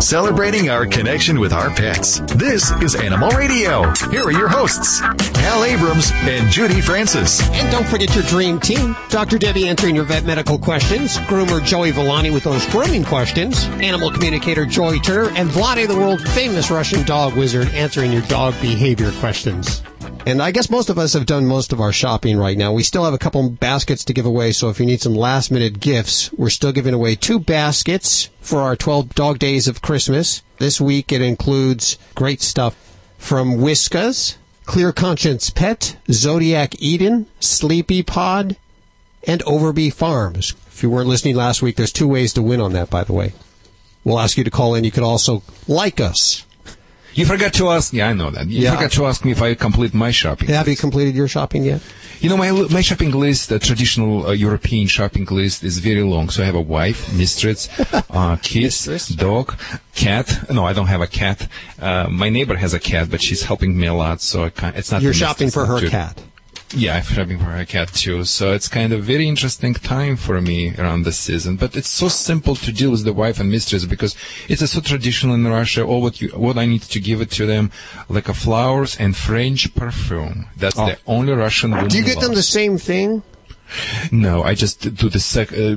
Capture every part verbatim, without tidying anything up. celebrating our connection with our pets. This is Animal Radio. Here are your hosts, Al Abrams and Judy Francis. And don't forget your dream team. Doctor Debbie answering your vet medical questions, groomer Joey Villani with those grooming questions, animal communicator Joy Turner, and Vlade, the world-famous Russian dog wizard, answering your dog behavior questions. And I guess most of us have done most of our shopping right now. We still have a couple baskets to give away, so if you need some last-minute gifts, we're still giving away two baskets for our twelve Dog Days of Christmas. This week it includes great stuff from Whiskas, Clear Conscience Pet, Zodiac Eden, Sleepy Pod, and Overby Farms. If you weren't listening last week, there's two ways to win on that, by the way. We'll ask you to call in. You could also like us. You forgot to ask. Yeah, I know that. You yeah. forgot to ask me if I complete my shopping. Yeah, have you completed your shopping yet? You know, my my shopping list, the traditional uh, European shopping list, is very long. So I have a wife, mistress, uh, kids, mistress? dog, cat. No, I don't have a cat. Uh, my neighbor has a cat, but she's helping me a lot, so I can't, it's not. You're shopping for her too. cat. Yeah, I'm shopping for a cat too, so it's kind of very interesting time for me around this season. But it's so simple to deal with the wife and mistress because it's so traditional in Russia. All what you, what I need to give it to them, like a flowers and French perfume. That's oh. the only Russian. Woman Do you get loves. them the same thing? No, I just do the sec. Uh,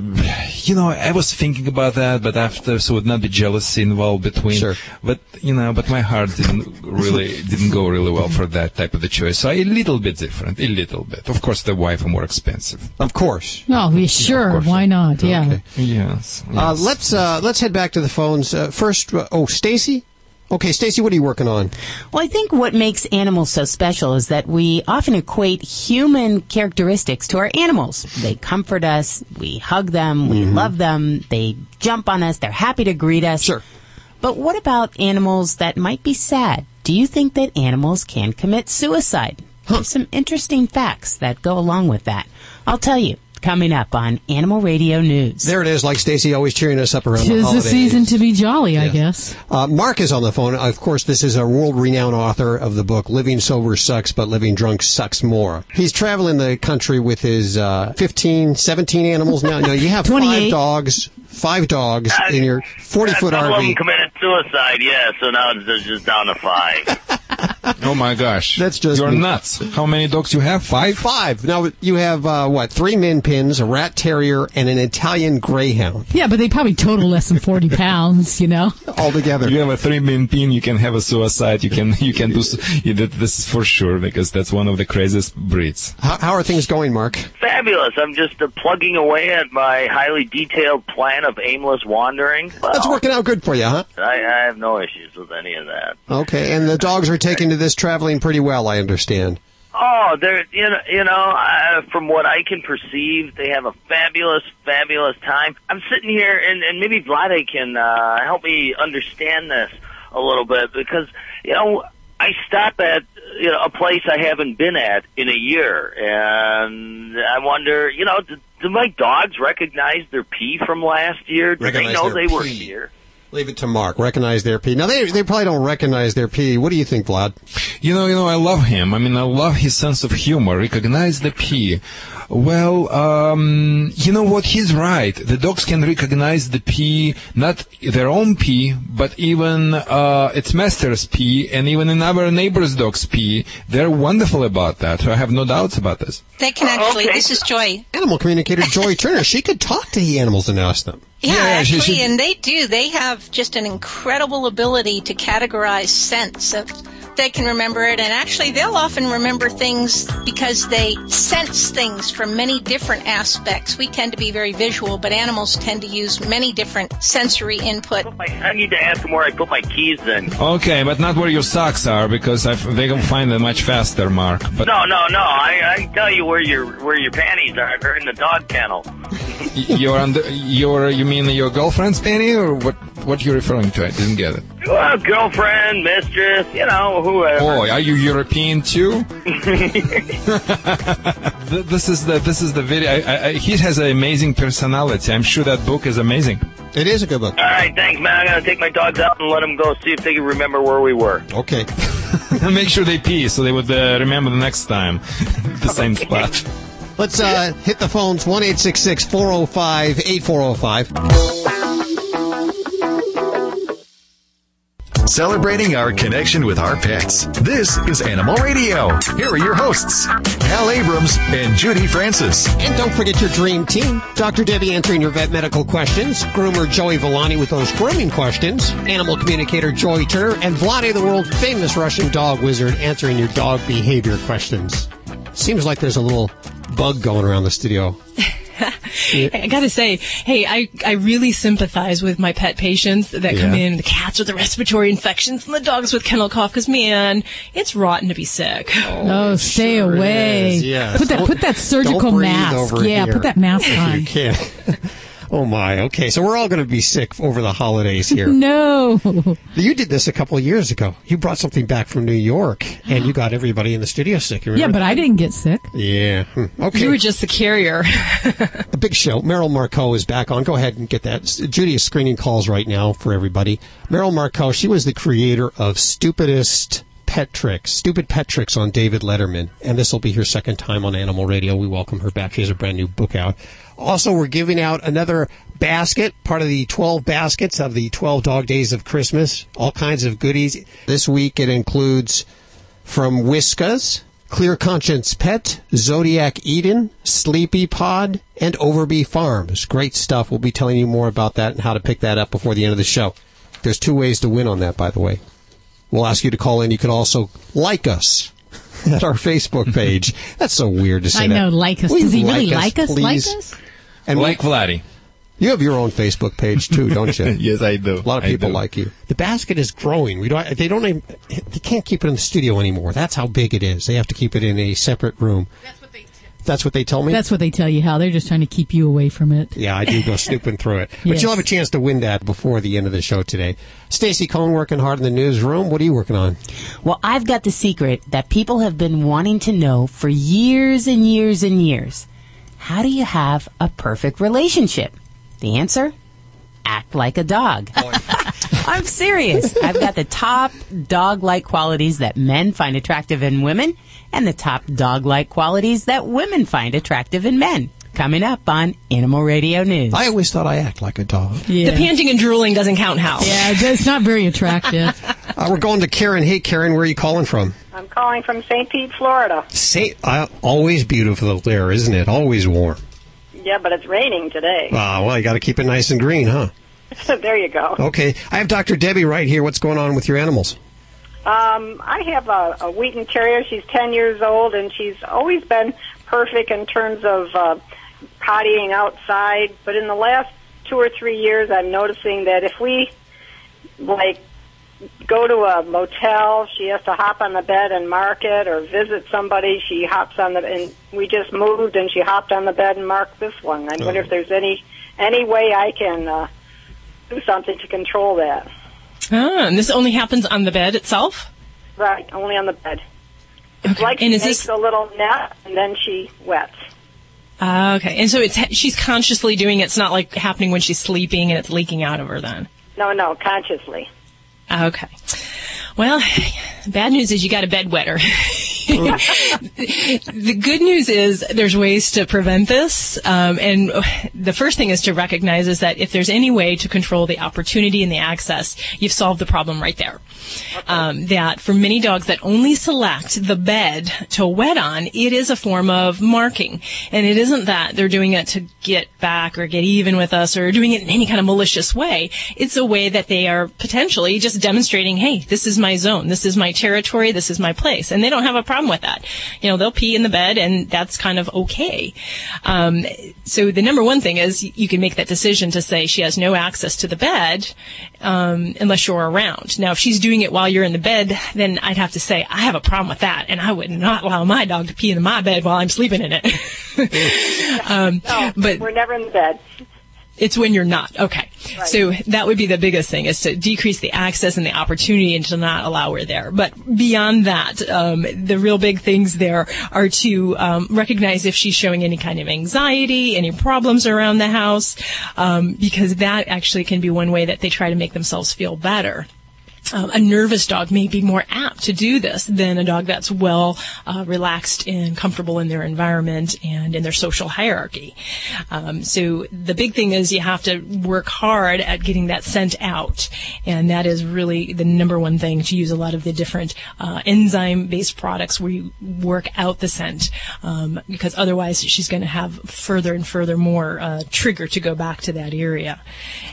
you know, I was thinking about that, but after, so it would not be jealousy involved between. Sure. But you know, but my heart didn't really didn't go really well for that type of the choice. So a little bit different, a little bit. Of course, the wife are more expensive. Of course. No, we sure. Yeah, why not? Yeah. Okay. Yes. yes. Uh, let's uh, let's head back to the phones uh, first. Uh, oh, Stacey. Okay, Stacey, what are you working on? Well, I think what makes animals so special is that we often equate human characteristics to our animals. They comfort us, we hug them, we mm-hmm. love them, they jump on us, they're happy to greet us. Sure. But what about animals that might be sad? Do you think that animals can commit suicide? Huh. There's some interesting facts that go along with that. I'll tell you. Coming up on Animal Radio News. There it is, like Stacey always cheering us up around the holidays. Tis the season to be jolly, yeah. I guess. Uh, Mark is on the phone. Of course, this is a world-renowned author of the book, Living Sober Sucks, but Living Drunk Sucks More. He's traveling the country with his uh, fifteen, seventeen animals now. No, you have five dogs, five dogs uh, in your forty-foot R V. One of them committed suicide, yeah, so now it's just down to five. Oh my gosh. That's just You're me. nuts. How many dogs you have? Five? Five. Now, you have, uh, what, three min pins, a rat terrier, and an Italian greyhound. Yeah, but they probably total less than forty pounds, you know? Altogether. You have a three min pin, you can have a suicide, you can you can do... You, this is for sure, because that's one of the craziest breeds. How, how are things going, Mark? Fabulous. I'm just uh, plugging away at my highly detailed plan of aimless wandering. Well, that's working out good for you, huh? I, I have no issues with any of that. Okay, and the dogs are taken to this traveling pretty well, I understand. Oh, they're you know, you know uh, from what I can perceive, they have a fabulous, fabulous time. I'm sitting here, and, and maybe Vlade can uh, help me understand this a little bit, because, you know, I stop at you know a place I haven't been at in a year, and I wonder, you know, do, do my dogs recognize their pee from last year? Do recognize they know they pee. were here? Leave it to Mark. Recognize their pee. Now, they they probably don't recognize their pee. What do you think, Vlad? You know, you know, I love him. I mean, I love his sense of humor. Recognize the pee. Well, um, you know what? He's right. The dogs can recognize the pee, not their own pee, but even uh, its master's pee, and even another neighbor's dog's pee. They're wonderful about that. So I have no doubts about this. They can actually. Okay. This is Joy. Animal communicator Joy Turner. She could talk to the animals and ask them. Yeah, yeah actually, she, she, and they do. They have just an incredible ability to categorize scents. So they can remember it, and actually they'll often remember things because they sense things from many different aspects. We tend to be very visual, but animals tend to use many different sensory input. I need to ask them where I put my keys in. Okay, but not where your socks are, because I've, they can find them much faster, Mark. But no, no, no. I, I tell you where your where your panties are. They're in the dog kennel. You're under, you're, you mean your girlfriend's panty, or what? What you're referring to? I didn't get it. Well, girlfriend, mistress, you know, whoever. Oh, are you European too? This is the this is the video. I, I, he has an amazing personality. I'm sure that book is amazing. It is a good book. All right, thanks, man. I'm gonna take my dogs out and let them go see if they can remember where we were. Okay. Make sure they pee so they would uh, remember the next time, the same spot. Let's uh, hit the phones, one eight six six, four oh five, eight four oh five. celebrating our connection with our pets. This is Animal Radio. Here are your hosts, Al Abrams and Judy Francis. And don't forget your dream team. Doctor Debbie answering your vet medical questions, groomer Joey Villani with those grooming questions, animal communicator Joy Turner, and Vlade, the world-famous Russian dog wizard, answering your dog behavior questions. Seems like there's a little bug going around the studio. I gotta say, hey, I, I really sympathize with my pet patients that yeah. come in, the cats with the respiratory infections and the dogs with kennel cough, because, man, it's rotten to be sick. Oh, oh stay sure away. Yes. Put that put that surgical mask. Yeah, here. Put that mask on. You can't. Oh, my. Okay, so we're all going to be sick over the holidays here. No. You did this a couple of years ago. You brought something back from New York, and you got everybody in the studio sick. Yeah, but that? I didn't get sick. Yeah. Okay. You were just the carrier. A big show. Merrill Markoe is back on. Go ahead and get that. Judy is screening calls right now for everybody. Merrill Markoe, she was the creator of Stupidest Pet Tricks, Stupid Pet Tricks on David Letterman. And this will be her second time on Animal Radio. We welcome her back. She has a brand new book out. Also, we're giving out another basket, part of the twelve baskets of the twelve Dog Days of Christmas. All kinds of goodies. This week it includes from Whiskas, Clear Conscience Pet, Zodiac Eden, Sleepy Pod, and Overby Farms. Great stuff. We'll be telling you more about that and how to pick that up before the end of the show. There's two ways to win on that, by the way. We'll ask you to call in. You can also like us at our Facebook page. That's so weird to say I that. I know, like us. Please Does he like really us, like us? Please. Like us? And like Vladdy. You have your own Facebook page, too, don't you? Yes, I do. A lot of people like you. The basket is growing. We don't, they don't even, they can't keep it in the studio anymore. That's how big it is. They have to keep it in a separate room. That's what they tell me. That's what they tell me? That's what they tell you, Hal. They're just trying to keep you away from it. Yeah, I do go snooping through it. But yes. You'll have a chance to win that before the end of the show today. Stacey Cohen working hard in the newsroom. What are you working on? Well, I've got the secret that people have been wanting to know for years and years and years. How do you have a perfect relationship? The answer? Act like a dog. I'm serious. I've got the top dog-like qualities that men find attractive in women and the top dog-like qualities that women find attractive in men. Coming up on Animal Radio News. I always thought I act like a dog. Yeah. The panting and drooling doesn't count, Hal. Yeah, it's not very attractive. uh, we're going to Karen. Hey, Karen, where are you calling from? I'm calling from Saint Pete, Florida. Saint, uh, always beautiful there, isn't it? Always warm. Yeah, but it's raining today. Ah, well, you got to keep it nice and green, huh? There you go. Okay. I have Doctor Debbie right here. What's going on with your animals? Um, I have a, a Wheaten Terrier. She's ten years old, and she's always been perfect in terms of uh, pottying outside. But in the last two or three years, I'm noticing that if we, like, go to a motel, she has to hop on the bed and mark it, or visit somebody, she hops on the, and we just moved and she hopped on the bed and marked this one. I wonder oh. if there's any any way I can uh, do something to control that. Ah, and this only happens on the bed itself? Right, only on the bed. It's okay. Like, and she is makes this... a little net and then she wets. Uh, okay, and so it's she's consciously doing it. It's not like happening when she's sleeping and it's leaking out of her then? No, no, consciously. Okay. Well, bad news is you got a bedwetter. The good news is there's ways to prevent this. Um, and the first thing is to recognize is that if there's any way to control the opportunity and the access, you've solved the problem right there. Okay. Um, that for many dogs that only select the bed to wet on, it is a form of marking. And it isn't that they're doing it to get back or get even with us or doing it in any kind of malicious way. It's a way that they are potentially just demonstrating, hey, this is my zone. This is my territory. This is my place. And they don't have a problem with that. You know, they'll pee in the bed and that's kind of okay. Um, so the number one thing is you can make that decision to say she has no access to the bed um, unless you're around. Now, if she's doing it while you're in the bed, then I'd have to say, I have a problem with that. And I would not allow my dog to pee in my bed while I'm sleeping in it. um, no, but we're never in the bed. It's when you're not. Okay. Right. So that would be the biggest thing is to decrease the access and the opportunity and to not allow her there. But beyond that, um, the real big things there are to um, recognize if she's showing any kind of anxiety, any problems around the house, um, because that actually can be one way that they try to make themselves feel better. Um, a nervous dog may be more apt to do this than a dog that's well uh, relaxed and comfortable in their environment and in their social hierarchy. Um, so the big thing is you have to work hard at getting that scent out, and that is really the number one thing, to use a lot of the different uh, enzyme-based products where you work out the scent, um, because otherwise she's going to have further and further more uh, trigger to go back to that area.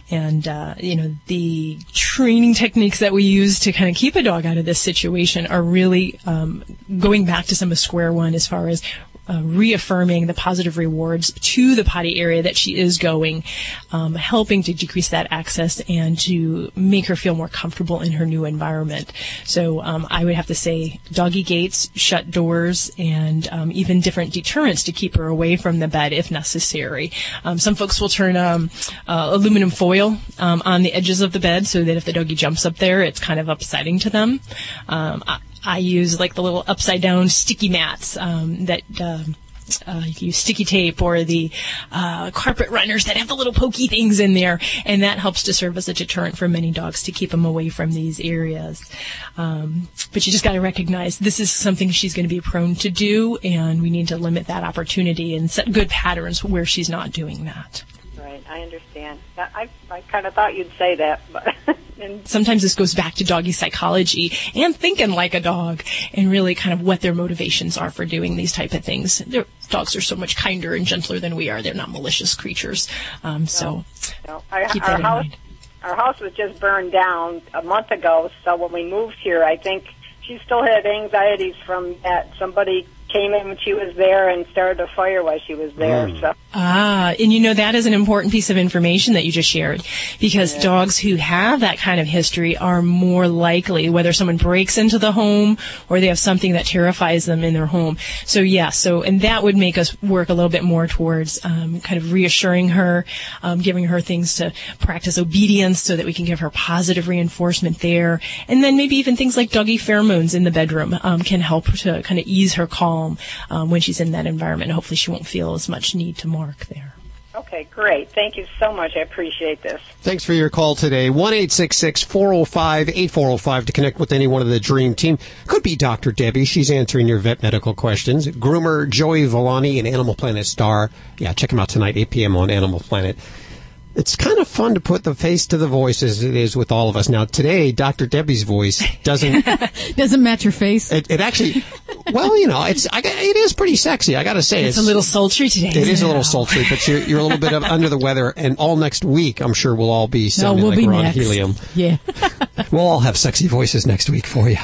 And, uh, you know, the training techniques that we use to kind of keep a dog out of this situation are really um, going back to some of square one as far as uh, reaffirming the positive rewards to the potty area that she is going, um, helping to decrease that access and to make her feel more comfortable in her new environment. So um, I would have to say doggy gates, shut doors, and um, even different deterrents to keep her away from the bed if necessary. Um, some folks will turn um, uh, aluminum foil um, on the edges of the bed so that if the doggy jumps up there, it's kind of upsetting to them. Um, I, I use like the little upside down sticky mats um, that uh, uh, you can use sticky tape, or the uh, carpet runners that have the little pokey things in there, and that helps to serve as a deterrent for many dogs to keep them away from these areas. Um, but you just got to recognize this is something she's going to be prone to do, and we need to limit that opportunity and set good patterns where she's not doing that. Right, I understand. I, I kind of thought you'd say that, but... And sometimes this goes back to doggy psychology and thinking like a dog and really kind of what their motivations are for doing these type of things. Their dogs are so much kinder and gentler than we are. They're not malicious creatures. Um, no, so no. Our, keep that our in house, mind. Our house was just burned down a month ago, so when we moved here, I think she still had anxieties from that. Somebody came in when she was there and started a fire while she was there. Mm. So. Ah, and you know, that is an important piece of information that you just shared, because yeah. dogs who have that kind of history are more likely, whether someone breaks into the home or they have something that terrifies them in their home. So, yeah, so, and that would make us work a little bit more towards um, kind of reassuring her, um, giving her things to practice obedience so that we can give her positive reinforcement there. And then maybe even things like doggy pheromones in the bedroom um, can help to kind of ease her calm. Um, when she's in that environment. Hopefully she won't feel as much need to mark there. Okay, great. Thank you so much. I appreciate this. Thanks for your call today. one eight six six, four oh five, eight four oh five to connect with any one of the Dream Team. Could be Doctor Debbie. She's answering your vet medical questions. Groomer Joey Villani, an Animal Planet star. Yeah, check him out tonight, eight p.m. on Animal Planet. It's kind of fun to put the face to the voice as it is with all of us. Now, today, Doctor Debbie's voice doesn't... doesn't match her face. It, it actually... Well, you know, it's I, it is pretty sexy, I got to say. It's, it's a little sultry today. It is now. a little sultry, but you're, you're a little bit of under the weather. And all next week, I'm sure we'll all be sounding no, we'll like be we're next. on helium. Yeah. We'll all have sexy voices next week for you.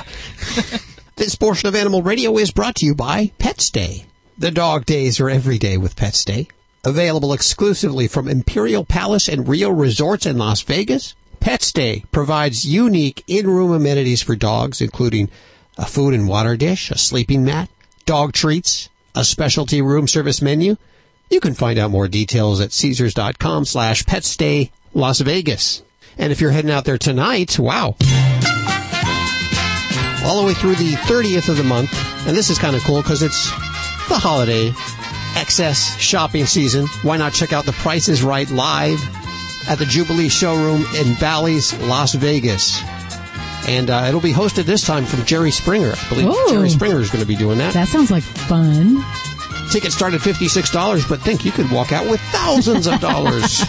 This portion of Animal Radio is brought to you by Pets Day. The dog days are every day with Pets Day. Available exclusively from Imperial Palace and Rio Resorts in Las Vegas, Pets Day provides unique in-room amenities for dogs, including a food and water dish, a sleeping mat, dog treats, a specialty room service menu. You can find out more details at Caesars.com slash Pets Day Las Vegas. And if you're heading out there tonight, wow. All the way through the thirtieth of the month, and this is kind of cool because it's the holiday excess shopping season. Why not check out The Price is Right live at the Jubilee Showroom in Bally's, Las Vegas. And uh, it'll be hosted this time from Jerry Springer. I believe Ooh. Jerry Springer is going to be doing that. That sounds like fun. Tickets start at fifty-six dollars, but think you could walk out with thousands of dollars.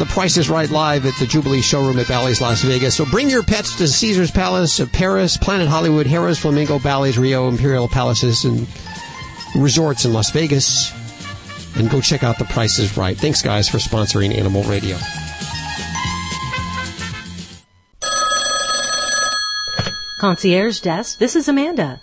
The Price is Right live at the Jubilee Showroom at Bally's, Las Vegas. So bring your pets to Caesars Palace, Paris, Planet Hollywood, Harrah's, Flamingo, Bally's, Rio, Imperial Palaces, and Resorts in Las Vegas, and go check out The Price is Right. Thanks, guys, for sponsoring Animal Radio. Concierge desk, this is Amanda.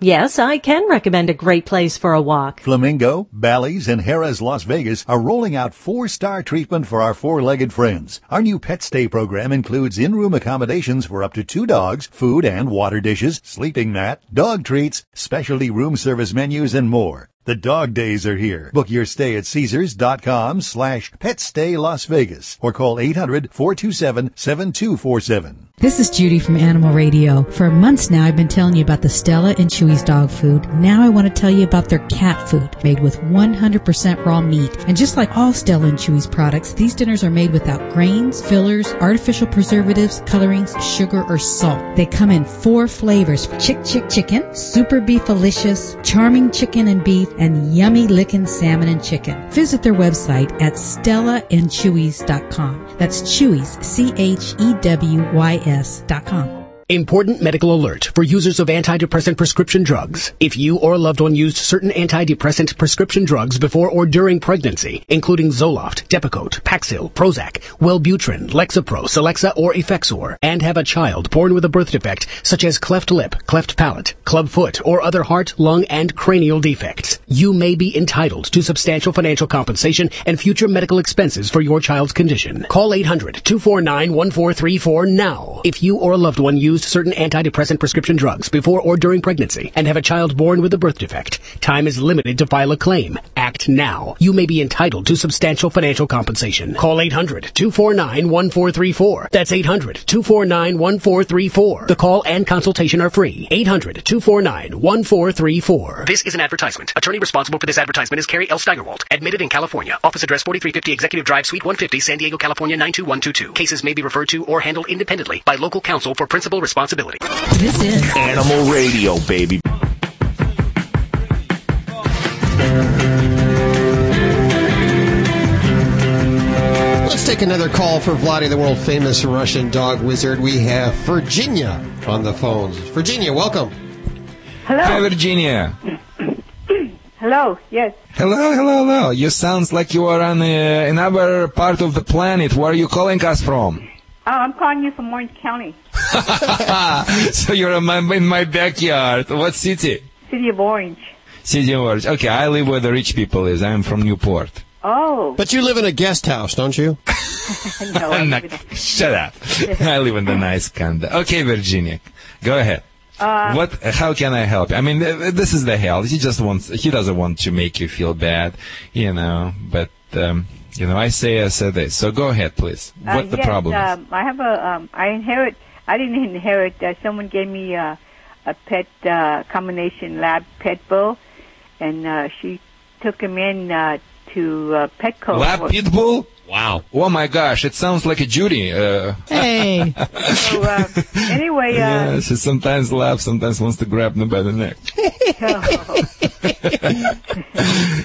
Yes, I can recommend a great place for a walk. Flamingo, Bally's, and Harrah's Las Vegas are rolling out four-star treatment for our four-legged friends. Our new Pets Day program includes in-room accommodations for up to two dogs, food and water dishes, sleeping mat, dog treats, specialty room service menus, and more. The dog days are here. Book your stay at Caesars.com slash Pets Day Las Vegas or call eight hundred, four two seven, seven two four seven. This is Judy from Animal Radio. For months now, I've been telling you about the Stella and Chewy's dog food. Now I want to tell you about their cat food, made with one hundred percent raw meat. And just like all Stella and Chewy's products, these dinners are made without grains, fillers, artificial preservatives, colorings, sugar, or salt. They come in four flavors: Chick Chick Chicken, Super Beefalicious, Charming Chicken and Beef, and Yummy Lickin' Salmon and Chicken. Visit their website at stella and chewy's dot com. That's Chewy's, C H E W Y S. Important medical alert for users of antidepressant prescription drugs. If you or a loved one used certain antidepressant prescription drugs before or during pregnancy, including Zoloft, Depakote, Paxil, Prozac, Wellbutrin, Lexapro, Celexa, or Effexor, and have a child born with a birth defect such as cleft lip, cleft palate, club foot, or other heart, lung, and cranial defects, you may be entitled to substantial financial compensation and future medical expenses for your child's condition. Call eight hundred, two four nine, one four three four now if you or a loved one used certain antidepressant prescription drugs before or during pregnancy and have a child born with a birth defect. Time is limited to file a claim. Act now. You may be entitled to substantial financial compensation. Call eight hundred, two four nine, one four three four. That's eight hundred, two four nine, one four three four. The call and consultation are free. eight hundred, two four nine, one four three four. This is an advertisement. Attorney responsible for this advertisement is Carrie L. Steigerwald. Admitted in California. Office address forty-three fifty Executive Drive, Suite one fifty, San Diego, California, nine two one two two. Cases may be referred to or handled independently by local counsel for principal responsibility. This is Animal Radio, baby. Let's take another call for Vlade, the world famous Russian dog wizard. We have Virginia on the phones. Virginia, welcome. Hello. Hi, Virginia. Hello, yes. Hello, hello, hello. You sounds like you are on uh, another part of the planet. Where are you calling us from? Oh, I'm calling you from Orange County. So you're in my, in my backyard. What city? City of Orange. City of Orange. Okay, I live where the rich people is. I'm from Newport. Oh. But you live in a guest house, don't you? No, I live in a... Shut up. I live in the nice condo. Okay, Virginia, go ahead. Uh, what? How can I help you? I mean, this is the hell. He just wants. He doesn't want to make you feel bad, you know. But. Um, You know, I say I said this. So go ahead, please. What uh, yes, the problem um, is? I have a. Um, I inherit. I didn't inherit. Uh, someone gave me uh, a pet uh, combination lab pet bull, and uh, she took him in uh, to uh, Petco. Lab pit bull? Wow! Oh my gosh! It sounds like a Judy. Uh. Hey. So uh, anyway, uh, yeah, she sometimes laughs, sometimes wants to grab me by the neck.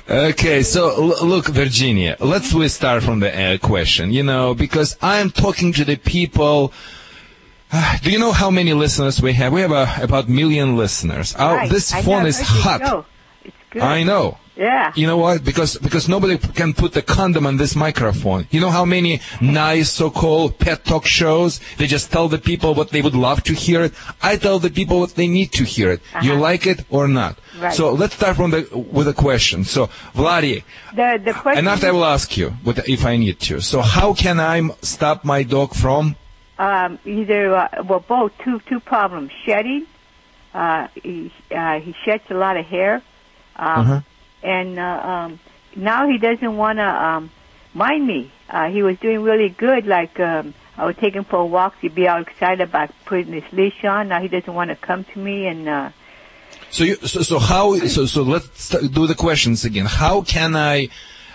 Okay, so l- look, Virginia, let's we start from the uh, question, you know, because I'm talking to the people. Uh, do you know how mmany listeners we have? We have uh, about a million listeners. Our, right. This I phone is hot. Know. It's good. I know. Yeah. You know what? Because because nobody can put a condom on this microphone. You know how many nice so-called pet talk shows? They just tell the people what they would love to hear it. I tell the people what they need to hear it. Uh-huh. You like it or not? Right. So let's start from the with a question. So, Vlade, the, the question and after I will ask you what, if I need to. So how can I stop my dog from? Um, either, uh, well, both, two two problems. Shedding. Uh, he, uh, he sheds a lot of hair. Uh, uh-huh. And uh, um, now he doesn't want to um, mind me. Uh, he was doing really good. Like um, I would take him for a walk. He'd be all excited about putting his leash on. Now he doesn't want to come to me. And uh, so, you, so, so how? So, so let's do the questions again. How can I?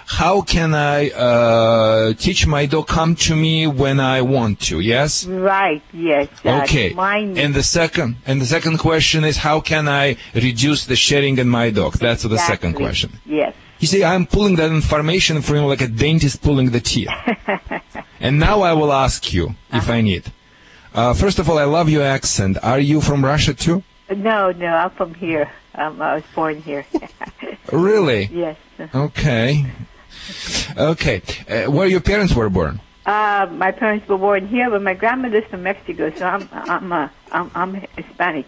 How can I uh, teach my dog come to me when I want to? Yes. Right. Yes. Okay. Mind me. And the second, and the second question is how can I reduce the shedding in my dog? That's exactly. The second question. Yes. You see, I'm pulling that information from you like a dentist pulling the teeth. And now I will ask you if uh-huh. I need. Uh, first of all, I love your accent. Are you from Russia too? No, no, I'm from here. Um, I was born here. Really? Yes. Okay. Okay. Uh, where your parents were born? Uh, my parents were born here, but my grandmother's from Mexico, so I'm I'm uh, I'm, I'm Hispanic.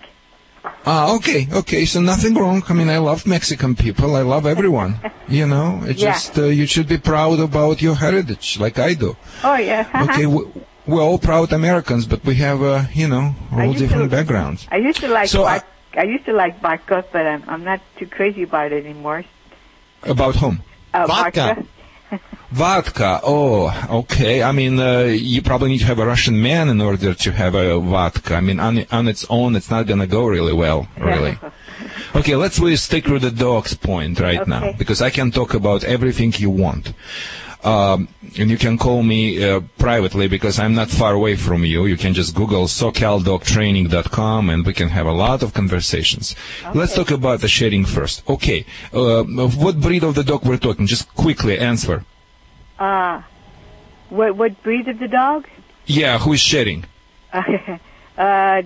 Ah, okay, okay. So nothing wrong. I mean, I love Mexican people. I love everyone. You know, it's yeah. just uh, you should be proud about your heritage, like I do. Oh yeah. Okay. We, we're all proud Americans, but we have uh, you know all different to, backgrounds. I used to like so bark, I, I used to like vodka, but I'm I'm not too crazy about it anymore. About whom? Uh, vodka. vodka. Vodka. Oh, okay. I mean, uh, you probably need to have a Russian man in order to have a vodka. I mean, on on its own, it's not going to go really well, really. Yeah. Okay, let's really stick with the dog's point right okay. now, because I can talk about everything you want. Um, and you can call me uh, privately, because I'm not far away from you. You can just Google socal dog training dot com, and we can have a lot of conversations. Okay. Let's talk about the shedding first. Okay, uh, what breed of the dog we're talking? Just quickly answer. Uh, what what breed of the dog? Yeah, who is shedding? Uh, uh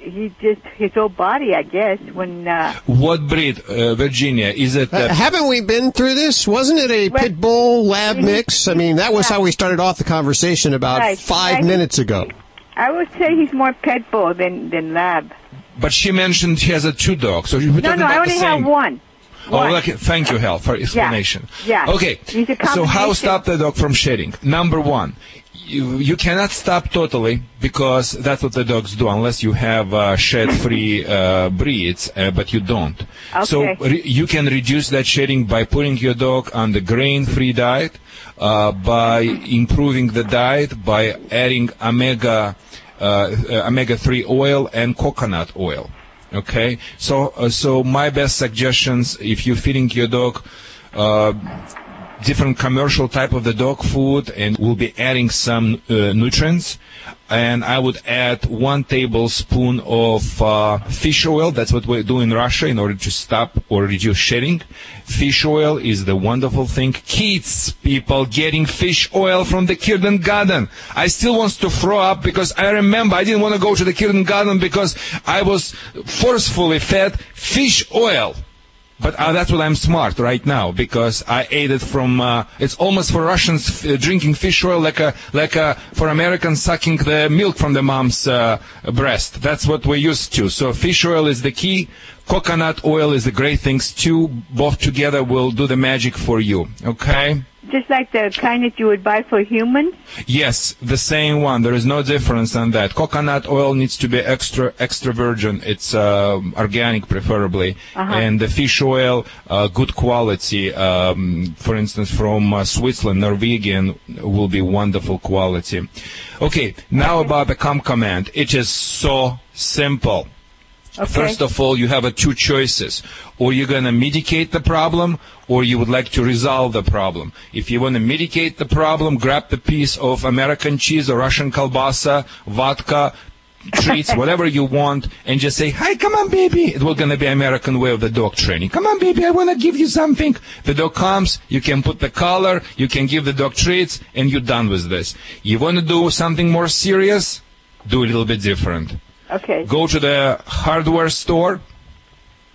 he just his whole body, I guess. When uh, what breed, uh, Virginia? Is it? Uh, uh, haven't we been through this? Wasn't it a pit bull lab mix? I mean, that was how we started off the conversation about right. five I, minutes ago. I would say he's more pit bull than than lab. But she mentioned he has a two dogs. So you no, no, I only have one. What? Oh, okay. Thank you, Hal, for explanation. Yeah. yeah. Okay. So how stop the dog from shedding? Number one, you, you cannot stop totally, because that's what the dogs do, unless you have uh, shed-free uh, breeds, uh, but you don't. Okay. So re- you can reduce that shedding by putting your dog on the grain-free diet, uh, by improving the diet, by adding omega, uh, omega three oil and coconut oil. Okay, so uh, so my best suggestions, if you're feeding your dog uh, different commercial type of the dog food, and we'll be adding some uh, nutrients, and I would add one tablespoon of uh, fish oil. That's what we do in Russia in order to stop or reduce shedding. Fish oil is the wonderful thing. Kids, people getting fish oil from the kindergarten. I still want to throw up, because I remember I didn't want to go to the kindergarten because I was forcefully fed fish oil. But uh, that's what I'm smart right now, because I ate it from. Uh, it's almost for Russians uh, drinking fish oil like a like a for Americans sucking the milk from the mom's uh, breast. That's what we're used to. So fish oil is the key. Coconut oil is the great things too. Both together will do the magic for you. Okay. Just like the kind that you would buy for humans? Yes, the same one. There is no difference on that. Coconut oil needs to be extra extra virgin. It's uh, organic, preferably. Uh-huh. And the fish oil, uh, good quality. Um, for instance, from uh, Switzerland, Norwegian, will be wonderful quality. Okay, now about the come command. It is so simple. Okay. First of all, you have a two choices. Or you're going to medicate the problem, or you would like to resolve the problem. If you want to medicate the problem, grab the piece of American cheese or Russian kielbasa, vodka, treats, whatever you want, and just say, hi, come on, baby. It will going to be American way of the dog training. Come on, baby, I want to give you something. The dog comes, you can put the collar, you can give the dog treats, and you're done with this. You want to do something more serious? Do a little bit different. Okay. Go to the hardware store,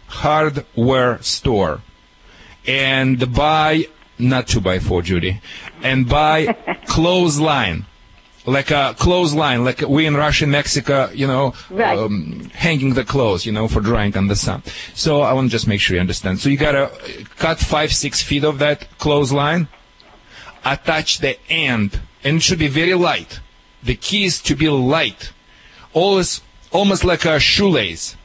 hardware store, and buy, not two by four, Judy, and buy clothesline, like a clothesline, like we in Russia, Mexico, you know, right. um, hanging the clothes, you know, for drying on the sun. So I want to just make sure you understand. So you got to cut five, six feet of that clothesline, attach the end, and it should be very light. The key is to be light. Always Almost like a shoelace.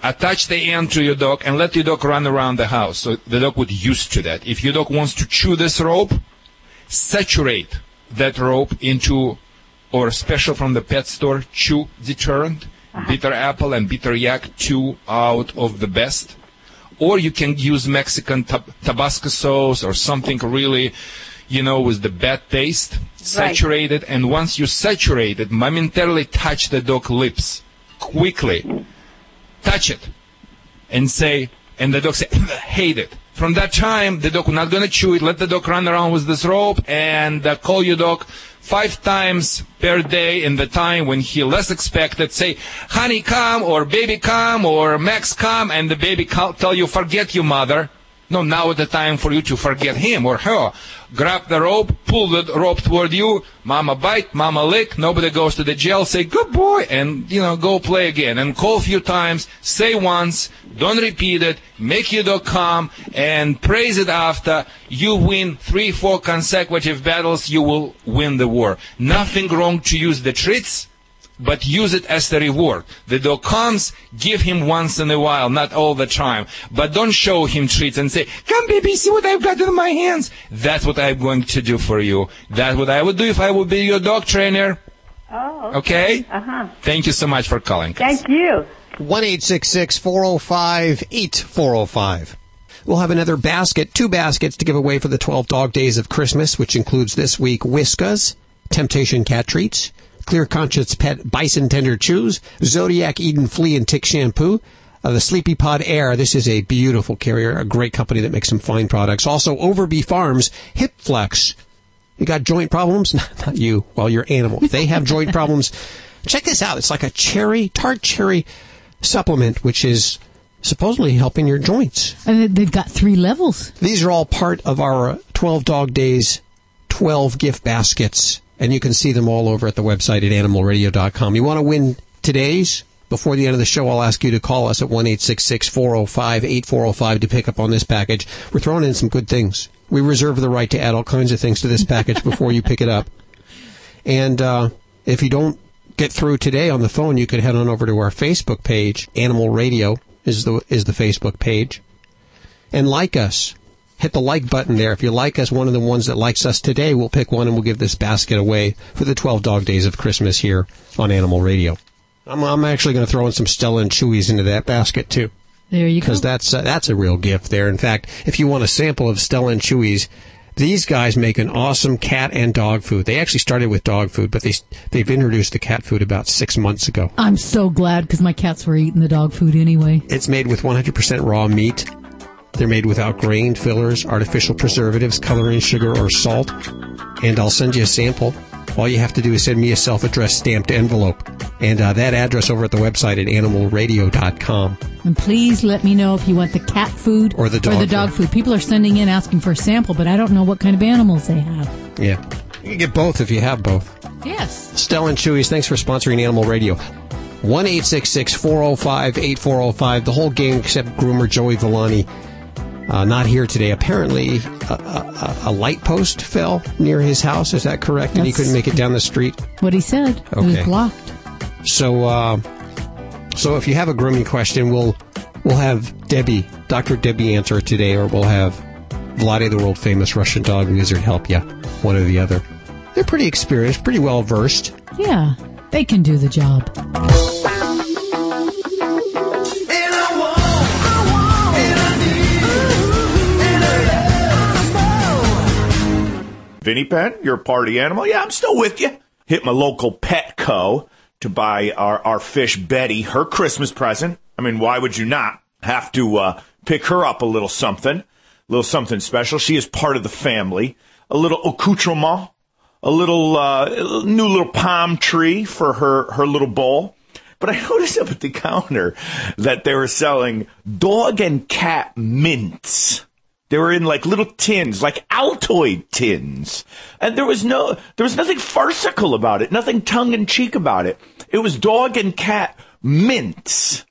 Attach the end to your dog and let your dog run around the house. So the dog would used to that. If your dog wants to chew this rope, saturate that rope into, or special from the pet store, chew deterrent, bitter apple and bitter yak, two out of the best. Or you can use Mexican tab- Tabasco sauce or something really, you know, with the bad taste. Saturate it. And once you saturate it, momentarily touch the dog lips. Quickly touch it and say, and the dog say, hate it. From that time, the dog is not going to chew it. Let the dog run around with this rope and uh, call your dog five times per day in the time when he less expected. Say, honey, come, or baby, come, or Max, come, and the baby call, tell you, forget your mother. No, now is the time for you to forget him or her. Grab the rope, pull the rope toward you. Mama bite, mama lick. Nobody goes to the jail. Say, good boy, and, you know, go play again. And call a few times, say once, don't repeat it, make your dog calm, and praise it after. You win three, four consecutive battles, you will win the war. Nothing wrong to use the treats. but use it as the reward. The dog comes, give him once in a while, not all the time. But don't show him treats and say, come baby, see what I've got in my hands. That's what I'm going to do for you. That's what I would do if I would be your dog trainer. Oh. Okay? okay? Uh-huh. Thank you so much for calling. Thank you. one eight six six, four oh five, eight four oh five. We'll have another basket, two baskets to give away for the twelve Dog Days of Christmas, which includes this week Whiskas, Temptation Cat Treats, Clear Conscience Pet Bison Tender Chews, Zodiac Eden Flea and Tick Shampoo, uh, the Sleepy Pod Air. This is a beautiful carrier, a great company that makes some fine products. Also, Overby Farms, Hip Flex. You got joint problems? Not you. Well, your animal. If they have joint problems, check this out. It's like a cherry, tart cherry supplement, which is supposedly helping your joints. And they've got three levels. These are all part of our twelve Dog Days, twelve gift baskets. And you can see them all over at the website at animal radio dot com. You want to win today's? Before the end of the show, I'll ask you to call us at one eight six six, four oh five, eight four oh five to pick up on this package. We're throwing in some good things. We reserve the right to add all kinds of things to this package before you pick it up. And uh, if you don't get through today on the phone, you can head on over to our Facebook page. Animal Radio is the is the Facebook page. And like us. Hit the like button there. If you like us, one of the ones that likes us today, we'll pick one and we'll give this basket away for the twelve Dog Days of Christmas here on Animal Radio. I'm, I'm actually going to throw in some Stella and Chewy's into that basket, too. There you go. Because that's, uh, that's a real gift there. In fact, if you want a sample of Stella and Chewy's, these guys make an awesome cat and dog food. They actually started with dog food, but they, they've introduced the cat food about six months ago. I'm so glad because my cats were eating the dog food anyway. It's made with one hundred percent raw meat. They're made without grain, fillers, artificial preservatives, coloring, sugar, or salt. And I'll send you a sample. All you have to do is send me a self-addressed stamped envelope. And uh, that address over at the website at animal radio dot com. And please let me know if you want the cat food or the dog, or the dog food. food. People are sending in asking for a sample, but I don't know what kind of animals they have. Yeah. You can get both if you have both. Yes. Stella and Chewy's, thanks for sponsoring Animal Radio. one eight six six, four oh five, eight four oh five. The whole game except groomer Joey Villani. Uh, not here today. Apparently, a, a, a light post fell near his house. Is that correct? That's and he couldn't make it down the street? What he said. Okay. It was blocked. So, uh, so if you have a grooming question, we'll we'll have Debbie, Doctor Debbie, answer it today, or we'll have Vlade, the world-famous Russian dog wizard, help you. One or the other. They're pretty experienced, pretty well-versed. Yeah, they can do the job. Vinny Pet, your party animal. Yeah, I'm still with you. Hit my local Petco to buy our, our fish Betty her Christmas present. I mean, why would you not have to uh, pick her up a little something, a little something special? She is part of the family. A little accoutrement, a little uh, new little palm tree for her, her little bowl. But I noticed up at the counter that they were selling dog and cat mints. They were in like little tins, like Altoid tins. And there was no, there was nothing farcical about it, nothing tongue in cheek about it. It was dog and cat mints.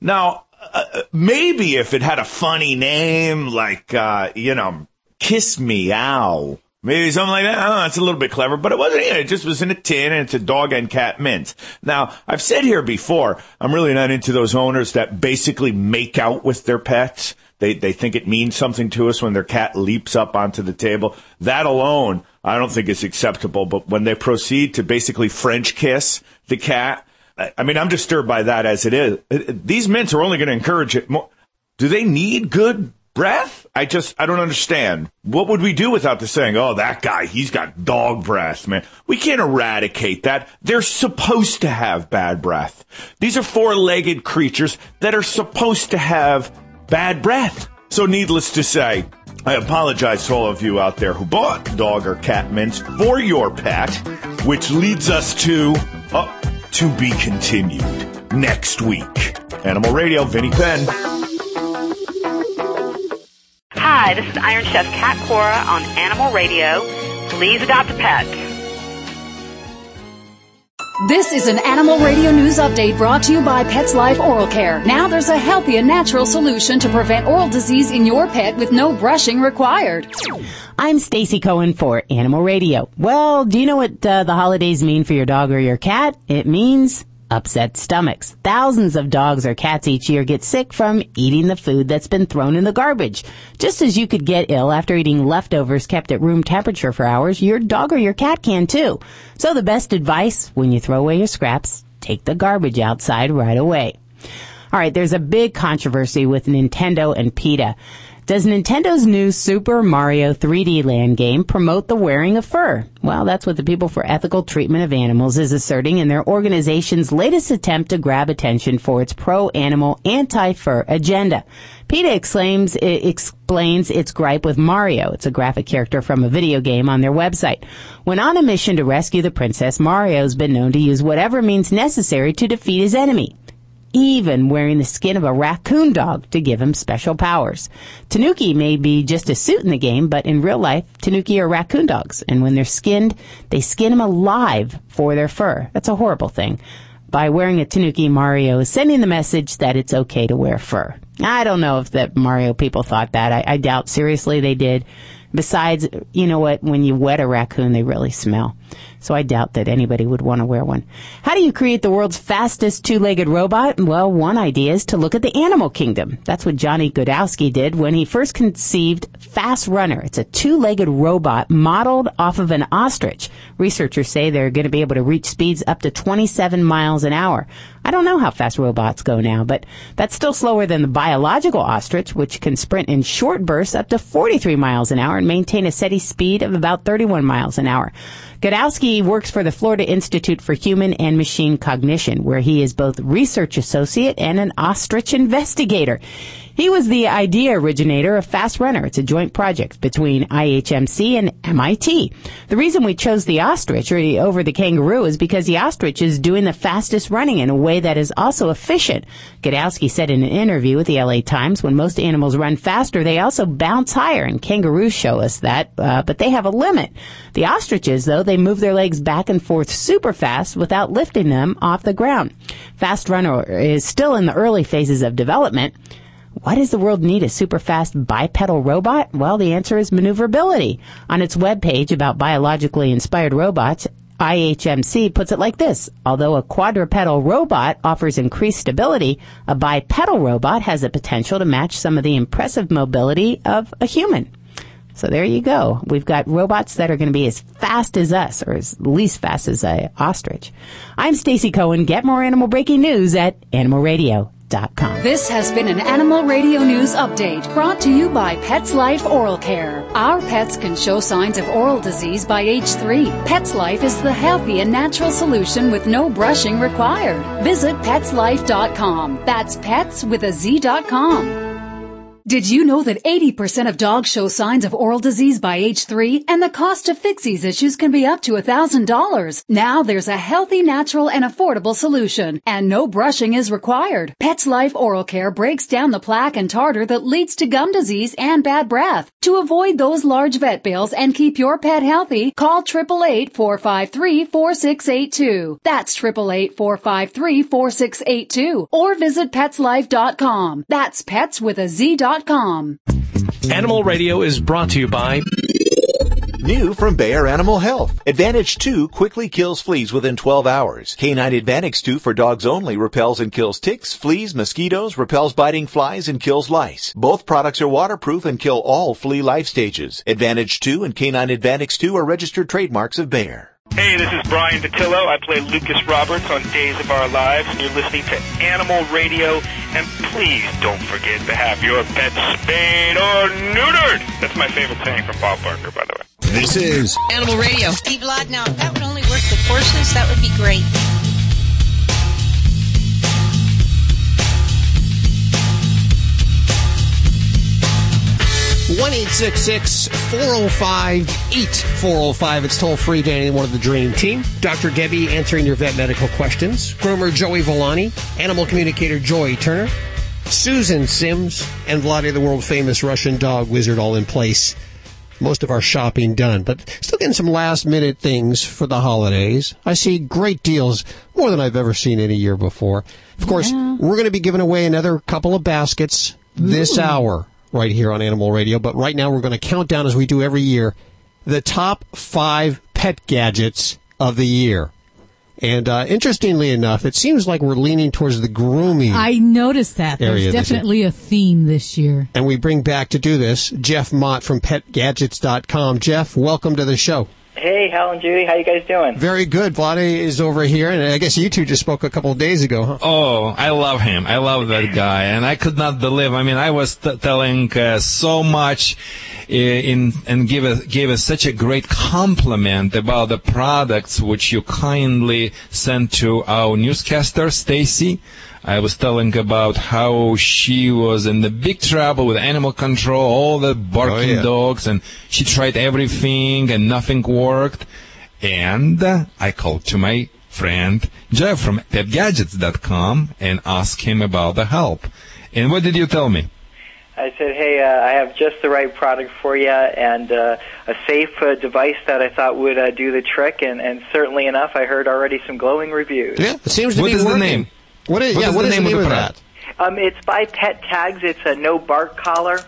Now, uh, maybe if it had a funny name, like, uh, you know, Kiss Meow, maybe something like that. I don't know, it's a little bit clever, but it wasn't, you know, it just was in a tin and it's a dog and cat mint. Now, I've said here before, I'm really not into those owners that basically make out with their pets. They they think it means something to us when their cat leaps up onto the table. That alone, I don't think is acceptable. But when they proceed to basically French kiss the cat, I mean, I'm disturbed by that as it is. These mints are only going to encourage it more. Do they need good breath? I just, I don't understand. What would we do without the saying, oh, that guy, he's got dog breath, man. We can't eradicate that. They're supposed to have bad breath. These are four-legged creatures that are supposed to have bad breath. So needless to say, I apologize to all of you out there who bought dog or cat mints for your pet, which leads us to, uh, to be continued next week. Animal Radio, Vinnie Penn. Hi, this is Iron Chef Cat Cora on Animal Radio. Please adopt a pet. This is an Animal Radio News Update brought to you by Pets Life Oral Care. Now there's a healthy and natural solution to prevent oral disease in your pet with no brushing required. I'm Stacey Cohen for Animal Radio. Well, do you know what uh, the holidays mean for your dog or your cat? It means upset stomachs. Thousands of dogs or cats each year get sick from eating the food that's been thrown in the garbage. Just as you could get ill after eating leftovers kept at room temperature for hours, your dog or your cat can too. So the best advice, when you throw away your scraps, take the garbage outside right away. All right, there's a big controversy with Nintendo and PETA. Does Nintendo's new Super Mario three D Land game promote the wearing of fur? Well, that's what the People for Ethical Treatment of Animals is asserting in their organization's latest attempt to grab attention for its pro-animal, anti-fur agenda. PETA exclaims, it explains its gripe with Mario. It's a graphic character from a video game on their website. When on a mission to rescue the princess, Mario's been known to use whatever means necessary to defeat his enemy, even wearing the skin of a raccoon dog to give him special powers. Tanuki may be just a suit in the game, but in real life, Tanuki are raccoon dogs, and when they're skinned, they skin them alive for their fur. That's a horrible thing. By wearing a Tanuki, Mario is sending the message that it's okay to wear fur. I don't know if the Mario people thought that. I, I doubt seriously they did. Besides, you know what? When you wet a raccoon, they really smell. So I doubt that anybody would want to wear one. How do you create the world's fastest two-legged robot? Well, one idea is to look at the animal kingdom. That's what Johnny Godowski did when he first conceived Fast Runner. It's a two-legged robot modeled off of an ostrich. Researchers say they're going to be able to reach speeds up to twenty-seven miles an hour. I don't know how fast robots go now, but that's still slower than the biological ostrich, which can sprint in short bursts up to forty-three miles an hour and maintain a steady speed of about thirty-one miles an hour. Godowski works for the Florida Institute for Human and Machine Cognition, where he is both research associate and an ostrich investigator. He was the idea originator of Fast Runner. It's a joint project between I H M C and M I T. The reason we chose the ostrich over the kangaroo is because the ostrich is doing the fastest running in a way that is also efficient. Godowski said in an interview with the L A Times, when most animals run faster, they also bounce higher, and kangaroos show us that, uh, but they have a limit. The ostriches, though, they move their legs back and forth super fast without lifting them off the ground. Fast Runner is still in the early phases of development. Why does the world need a super-fast bipedal robot? Well, the answer is maneuverability. On its webpage about biologically inspired robots, I H M C puts it like this. Although a quadrupedal robot offers increased stability, a bipedal robot has the potential to match some of the impressive mobility of a human. So there you go. We've got robots that are going to be as fast as us, or as least fast as an ostrich. I'm Stacey Cohen. Get more animal breaking news at animal radio dot com. This has been an Animal Radio News Update brought to you by Pets Life Oral Care. Our pets can show signs of oral disease by age three. Pets Life is the healthy and natural solution with no brushing required. Visit pets life dot com. That's pets with a Z dot com. Did you know that eighty percent of dogs show signs of oral disease by age three, and the cost to fix these issues can be up to one thousand dollars? Now there's a healthy, natural, and affordable solution, and no brushing is required. Pets Life Oral Care breaks down the plaque and tartar that leads to gum disease and bad breath. To avoid those large vet bills and keep your pet healthy, call eight eight eight, four five three, four six eight two. That's eight eight eight, four five three, four six eight two, or visit pets life dot com. That's pets with a Z dot com. Animal Radio is brought to you by... New from Bayer Animal Health. Advantage two quickly kills fleas within twelve hours. Canine Advantage two for dogs only repels and kills ticks, fleas, mosquitoes, repels biting flies, and kills lice. Both products are waterproof and kill all flea life stages. Advantage two and Canine Advantage two are registered trademarks of Bayer. Hey, this is Brian Patillo. I play Lucas Roberts on Days of Our Lives, and you're listening to Animal Radio. And please don't forget to have your pet spayed or neutered. That's my favorite saying from Bob Barker, by the way. This is Animal Radio. Steve Lott, now if that would only work with horses, that would be great. one eight six six, four oh five, eighty-four oh five. It's toll-free. Danny, one of the Dream Team. Doctor Debbie answering your vet medical questions. Groomer Joey Villani. Animal communicator Joy Turner. Susan Sims. And Vlade, the world-famous Russian dog wizard, all in place most of our shopping done, but still getting some last-minute things for the holidays. I see great deals, more than I've ever seen any year before. Of course, yeah. we're going to be giving away another couple of baskets this Ooh. hour right here on Animal Radio, but right now we're going to count down, as we do every year, the top five pet gadgets of the year. And uh, interestingly enough, it seems like we're leaning towards the grooming. I noticed that. There's definitely a theme this year. And we bring back to do this Jeff Mott from Pet Gadgets dot com. Jeff, welcome to the show. Hey, Hal and Judy. How you guys doing? Very good. Vlade is over here, and I guess you two just spoke a couple of days ago, huh? Oh, I love him. I love that guy, and I could not believe. I mean, I was t- telling uh, so much in and gave us gave us such a great compliment about the products which you kindly sent to our newscaster, Stacey. I was telling about how she was in the big trouble with animal control, all the barking oh, yeah. dogs, and she tried everything and nothing worked. And uh, I called to my friend Jeff from Pet Gadgets dot com and asked him about the help. And what did you tell me? I said, hey, uh, I have just the right product for you, and uh, a safe uh, device that I thought would uh, do the trick. And, and certainly enough, I heard already some glowing reviews. Yeah, it seems to what be working. What is the name? What is, what yeah, is what the is name, the name of, the of that? Um, it's by Pet Tags. It's a no-bark collar,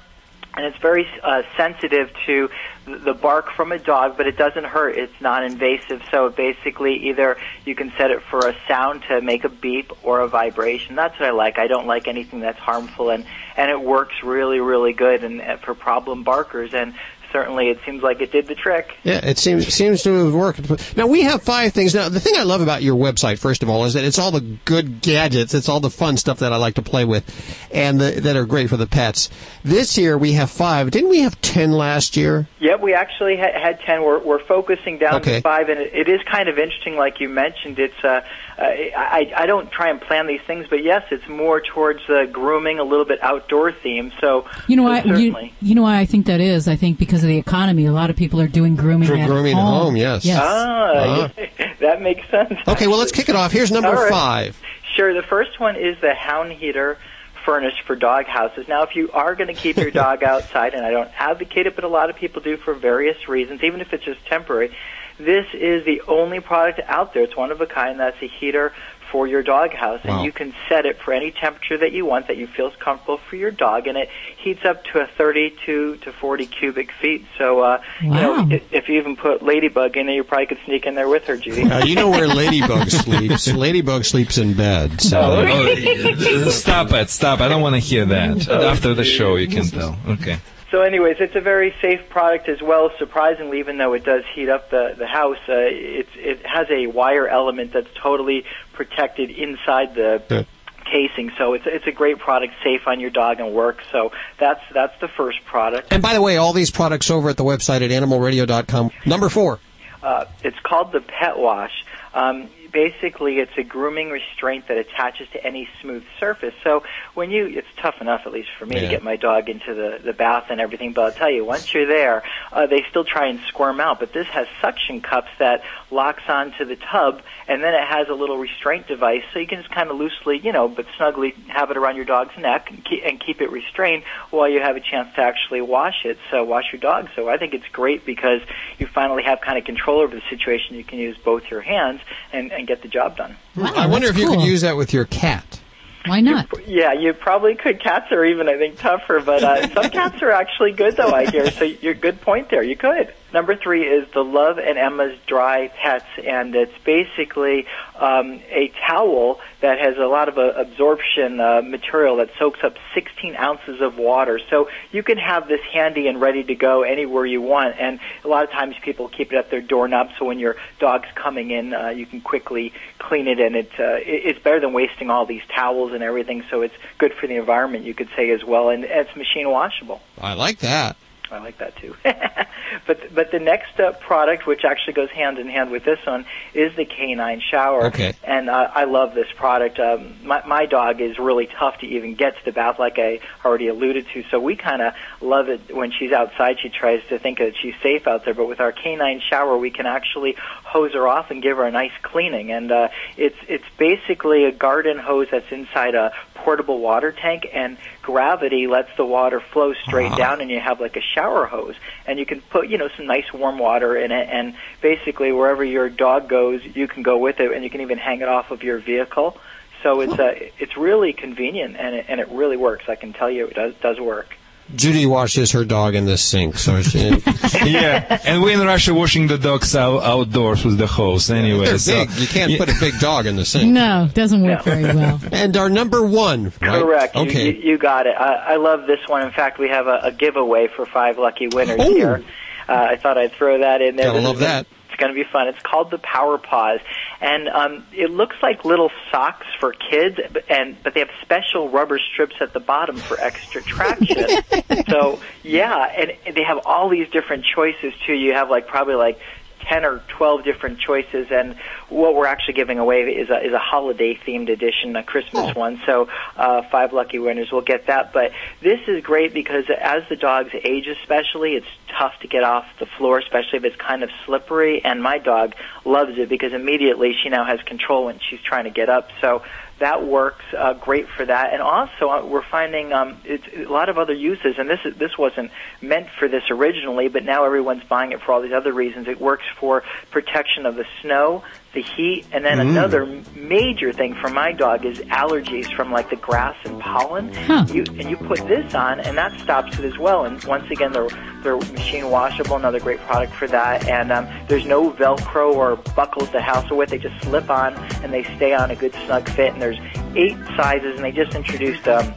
and it's very uh, sensitive to the bark from a dog, but it doesn't hurt. It's non-invasive, so basically either you can set it for a sound to make a beep or a vibration. That's what I like. I don't like anything that's harmful, and, and it works really, really good and, and for problem barkers. And certainly, it seems like it did the trick. Yeah, it seems seems to have worked. Now, we have five things. Now, the thing I love about your website, first of all, is that it's all the good gadgets. It's all the fun stuff that I like to play with and the, that are great for the pets. This year, we have five. Didn't we have ten last year? Yeah, we actually had, had ten. We're, we're focusing down okay. to five, and it, it is kind of interesting, like you mentioned. It's uh, I, I don't try and plan these things, but yes, it's more towards the uh, grooming, a little bit outdoor theme. So, you know, so why, certainly. You, you know why I think that is? I think because of the economy, a lot of people are doing grooming, at, grooming home. at home. Yes, yes. Ah, uh-huh. That makes sense. Okay, well, let's kick it off. Here's number right. five. Sure. The first one is the hound heater furnished for dog houses. Now, if you are going to keep your dog outside, and I don't advocate it, but a lot of people do for various reasons, even if it's just temporary, this is the only product out there. It's one of a kind. That's a heater for your dog house, and wow. you can set it for any temperature that you want that you feel comfortable for your dog, and it heats up to a thirty-two to forty cubic feet. So, uh, wow. you know, if you even put Ladybug in there, you probably could sneak in there with her, Judy. Uh, you know where Ladybug sleeps. Ladybug sleeps in bed. So oh, oh, stop it, stop! I don't want to hear that. After the show, you can tell. Okay. So anyways, it's a very safe product as well. Surprisingly, even though it does heat up the, the house, uh, it's, it has a wire element that's totally protected inside the yeah. casing. So it's it's a great product, safe on your dog and work. So that's that's the first product. And by the way, all these products over at the website at animal radio dot com. Number four. Uh, it's called the Pet Wash. Um, Basically, it's a grooming restraint that attaches to any smooth surface. So when you, it's tough enough, at least for me, yeah. to get my dog into the, the bath and everything. But I'll tell you, once you're there, uh, they still try and squirm out. But this has suction cups that locks onto the tub, and then it has a little restraint device. So you can just kind of loosely, you know, but snugly have it around your dog's neck and keep, and keep it restrained while you have a chance to actually wash it. So wash your dog. So I think it's great because you finally have kind of control over the situation. You can use both your hands and and get the job done. Wow, I wonder if you cool. could use that with your cat. Why not? You, yeah, you probably could. Cats are even, I think, tougher, but uh, some cats are actually good, though, I hear. So you're good point there. You could. Number three is the Love and Emma's Dry Pets, and it's basically um, a towel that has a lot of uh, absorption uh, material that soaks up sixteen ounces of water. So you can have this handy and ready to go anywhere you want, and a lot of times people keep it at their doorknob, so when your dog's coming in, uh, you can quickly clean it, and it, uh, it's better than wasting all these towels and everything, so it's good for the environment, you could say, as well, and it's machine washable. I like that. I like that, too. but but the next uh, product, which actually goes hand-in-hand with this one, is the canine shower. Okay. And uh, I love this product. Um, my, my dog is really tough to even get to the bath, like I already alluded to. So we kind of love it when she's outside. She tries to think that she's safe out there. But with our canine shower, we can actually hose her off and give her a nice cleaning. And uh, it's, it's basically a garden hose that's inside a portable water tank, and gravity lets the water flow straight uh-huh. down, and you have like a shower. shower hose, and you can put, you know, some nice warm water in it, and basically wherever your dog goes, you can go with it, and you can even hang it off of your vehicle. So it's a, it's really convenient, and it, and it really works. I can tell you it does, does work. Judy washes her dog in the sink, so she, yeah. And we're in Russia washing the dogs out, outdoors with the hose, anyway. They're so big. You can't yeah. put a big dog in the sink. No, doesn't work no. very well. And our number one, right? Correct. Okay, you, you, you got it. I, I love this one. In fact, we have a, a giveaway for five lucky winners oh. here. Uh, I thought I'd throw that in there. Gotta love that. It's going to be fun. It's called the Power Paws, and um, it looks like little socks for kids, and but they have special rubber strips at the bottom for extra traction. So yeah, and, and they have all these different choices too. You have like probably like ten or twelve different choices, and what we're actually giving away is a, is a holiday-themed edition, a Christmas oh. one, so uh, five lucky winners will get that. But this is great because as the dogs age especially, it's tough to get off the floor, especially if it's kind of slippery, and my dog loves it because immediately she now has control when she's trying to get up. So that works uh, great for that. And also uh, we're finding um, it's a lot of other uses, and this is, this wasn't meant for this originally, but now everyone's buying it for all these other reasons. It works for protection of the snow, the heat, and then mm. another major thing for my dog is allergies from like the grass and pollen. Huh. You, and you put this on, and that stops it as well. And once again, they're they're machine washable, another great product for that. And um, there's no Velcro or buckles to hassle with; they just slip on and they stay on a good snug fit. And there's eight sizes, and they just introduced um,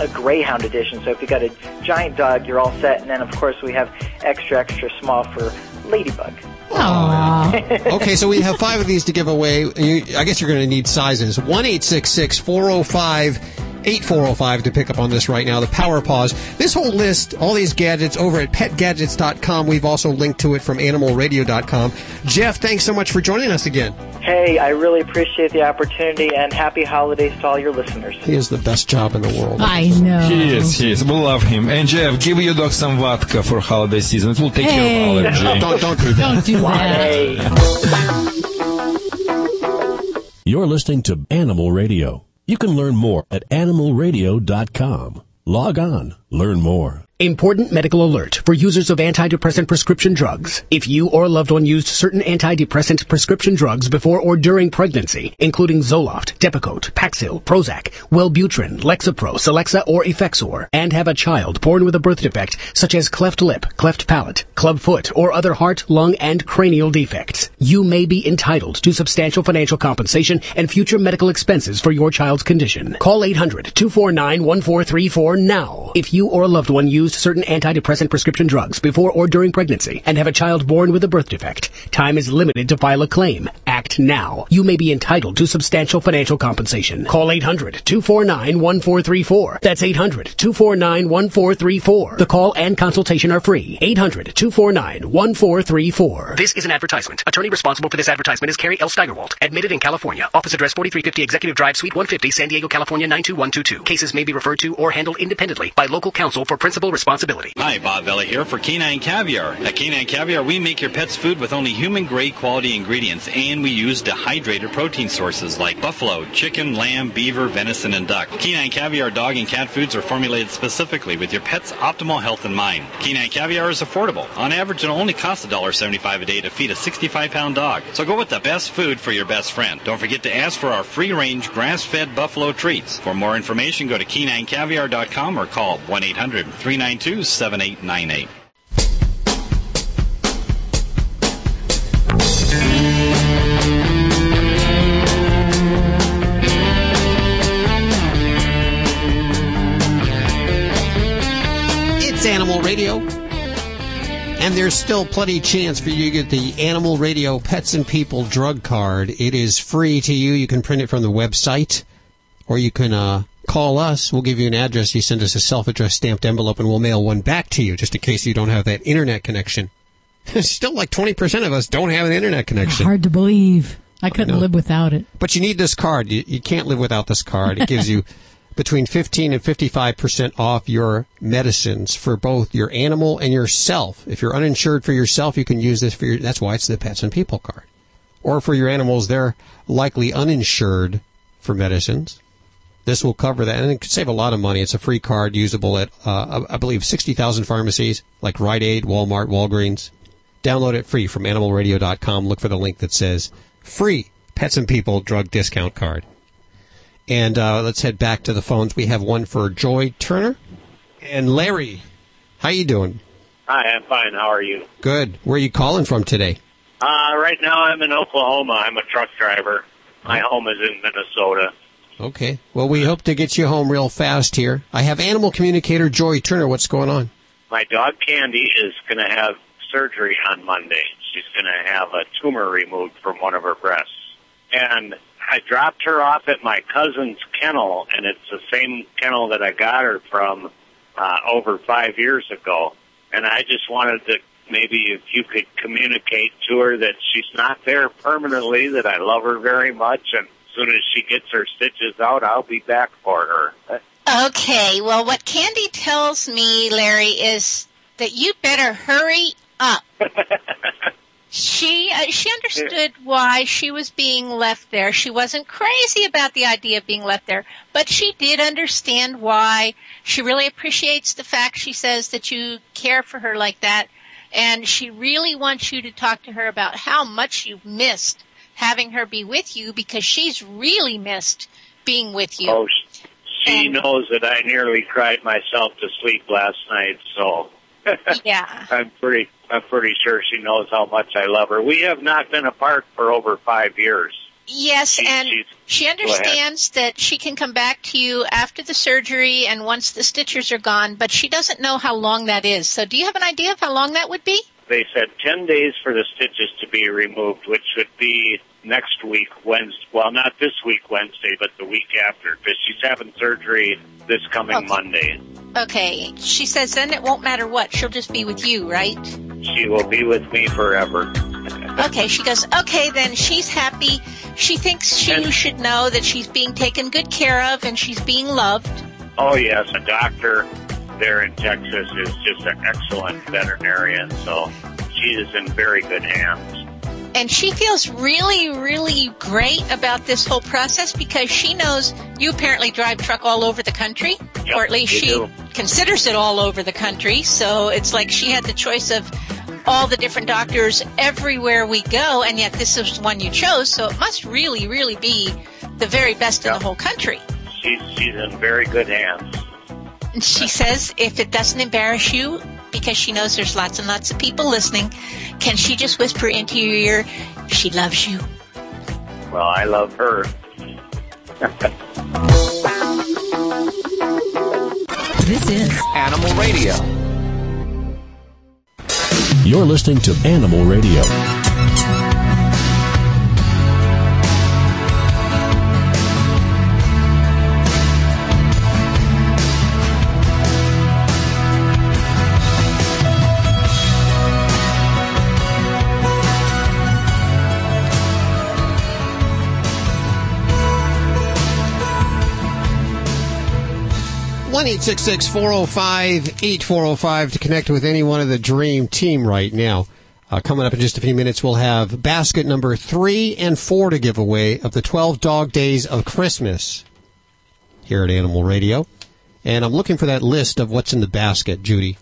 a Greyhound edition. So if you got a giant dog, you're all set. And then of course we have extra extra small for Ladybug. Aww. Okay, so we have five of these to give away. You, I guess you're going to need sizes. one eight six six, four oh five, eight four oh five to pick up on this right now, the Power Paws. This whole list, all these gadgets, over at pet gadgets dot com. We've also linked to it from animal radio dot com. Jeff, thanks so much for joining us again. Hey, I really appreciate the opportunity, and happy holidays to all your listeners. He is the best job in the world. I know. He is, he is. We love him. And Jeff, give your dog some vodka for holiday season. It will take hey. care of allergy. Don't, don't do that. Don't do that. You're listening to Animal Radio. You can learn more at animal radio dot com. Log on, learn more. Important medical alert for users of antidepressant prescription drugs. If you or a loved one used certain antidepressant prescription drugs before or during pregnancy, including Zoloft, Depakote, Paxil, Prozac, Wellbutrin, Lexapro, Celexa, or Effexor, and have a child born with a birth defect such as cleft lip, cleft palate, club foot, or other heart, lung, and cranial defects, you may be entitled to substantial financial compensation and future medical expenses for your child's condition. Call eight hundred, two four nine, one four three four now if you or a loved one used certain antidepressant prescription drugs before or during pregnancy and have a child born with a birth defect. Time is limited to file a claim. Act now. You may be entitled to substantial financial compensation. Call eight hundred, two four nine, one four three four. That's eight hundred, two four nine, one four three four. The call and consultation are free. eight hundred, two four nine, one four three four. This is an advertisement. Attorney responsible for this advertisement is Carrie L. Steigerwald. Admitted in California. Office address forty-three fifty Executive Drive, Suite one fifty, San Diego, California, nine two one two two. Cases may be referred to or handled independently by local counsel for principal responsibility. Responsibility. Hi, Bob Vella here for Canine Caviar. At Canine Caviar, we make your pet's food with only human-grade quality ingredients, and we use dehydrated protein sources like buffalo, chicken, lamb, beaver, venison, and duck. Canine Caviar dog and cat foods are formulated specifically with your pet's optimal health in mind. Canine Caviar is affordable. On average, it only costs one dollar seventy-five a day to feed a sixty-five pound dog. So go with the best food for your best friend. Don't forget to ask for our free-range, grass-fed buffalo treats. For more information, go to canine caviar dot com or call one eight hundred, three nine nine two seven eight nine eight. It's Animal Radio, and there's still plenty of chance for you to get the Animal Radio Pets and People drug card. It is free to you. You can print it from the website, or you can uh call us. We'll give you an address. You send us a self-addressed stamped envelope, and we'll mail one back to you, just in case you don't have that internet connection. Still like twenty percent of us don't have an internet connection. Hard to believe. I couldn't I live without it. But you need this card. You, you can't live without this card. It gives you between fifteen and fifty-five percent off your medicines for both your animal and yourself. If you're uninsured for yourself, you can use this for your... That's why it's the Pets and People card. Or for your animals, they're likely uninsured for medicines. This will cover that, and it could save a lot of money. It's a free card usable at, uh, I believe, sixty thousand pharmacies like Rite Aid, Walmart, Walgreens. Download it free from animal radio dot com. Look for the link that says free Pets and People drug discount card. And uh, let's head back to the phones. We have one for Joy Turner. And Larry, how you doing? Hi, I'm fine. How are you? Good. Where are you calling from today? Uh, right now I'm in Oklahoma. I'm a truck driver. My home is in Minnesota. Okay. Well, we hope to get you home real fast here. I have animal communicator Joy Turner. What's going on? My dog Candy is going to have surgery on Monday. She's going to have a tumor removed from one of her breasts. And I dropped her off at my cousin's kennel, and it's the same kennel that I got her from uh, over five years ago. And I just wanted to maybe if you could communicate to her that she's not there permanently, that I love her very much, and as soon as she gets her stitches out, I'll be back for her. Okay. Well, what Candy tells me, Larry, is that you better hurry up. She uh, she understood why she was being left there. She wasn't crazy about the idea of being left there, but she did understand why. She really appreciates the fact, she says, that you care for her like that, and she really wants you to talk to her about how much you missed having her be with you, because she's really missed being with you. Oh, she and, knows that I nearly cried myself to sleep last night, so... Yeah. I'm pretty I'm pretty sure she knows how much I love her. We have not been apart for over five years. Yes, she, and she understands that she can come back to you after the surgery and once the stitches are gone, but she doesn't know how long that is. So do you have an idea of how long that would be? They said ten days for the stitches to be removed, which would be next week, Wednesday. Well, not this week, Wednesday, but the week after, because she's having surgery this coming okay. Monday. Okay. She says then it won't matter what. She'll just be with you, right? She will be with me forever. Okay. She goes, okay, then she's happy. She thinks she and, should know that she's being taken good care of and she's being loved. Oh, yes. A doctor there in Texas is just an excellent veterinarian, so she is in very good hands. And she feels really, really great about this whole process because she knows you apparently drive truck all over the country, yep, or at least she do. considers it all over the country. So it's like she had the choice of all the different doctors everywhere we go, and yet this is the one you chose. So it must really, really be the very best yep. in the whole country. She's, she's in very good hands. And she says if it doesn't embarrass you, because she knows there's lots and lots of people listening, can she just whisper into your ear, she loves you? Well, I love her. This is Animal Radio. You're listening to Animal Radio. one eight six six four oh five eight four oh five to connect with any one of the Dream Team right now. Uh, coming up in just a few minutes, we'll have basket number three and four to give away of the twelve Dog Days of Christmas here at Animal Radio. And I'm looking for that list of what's in the basket, Judy.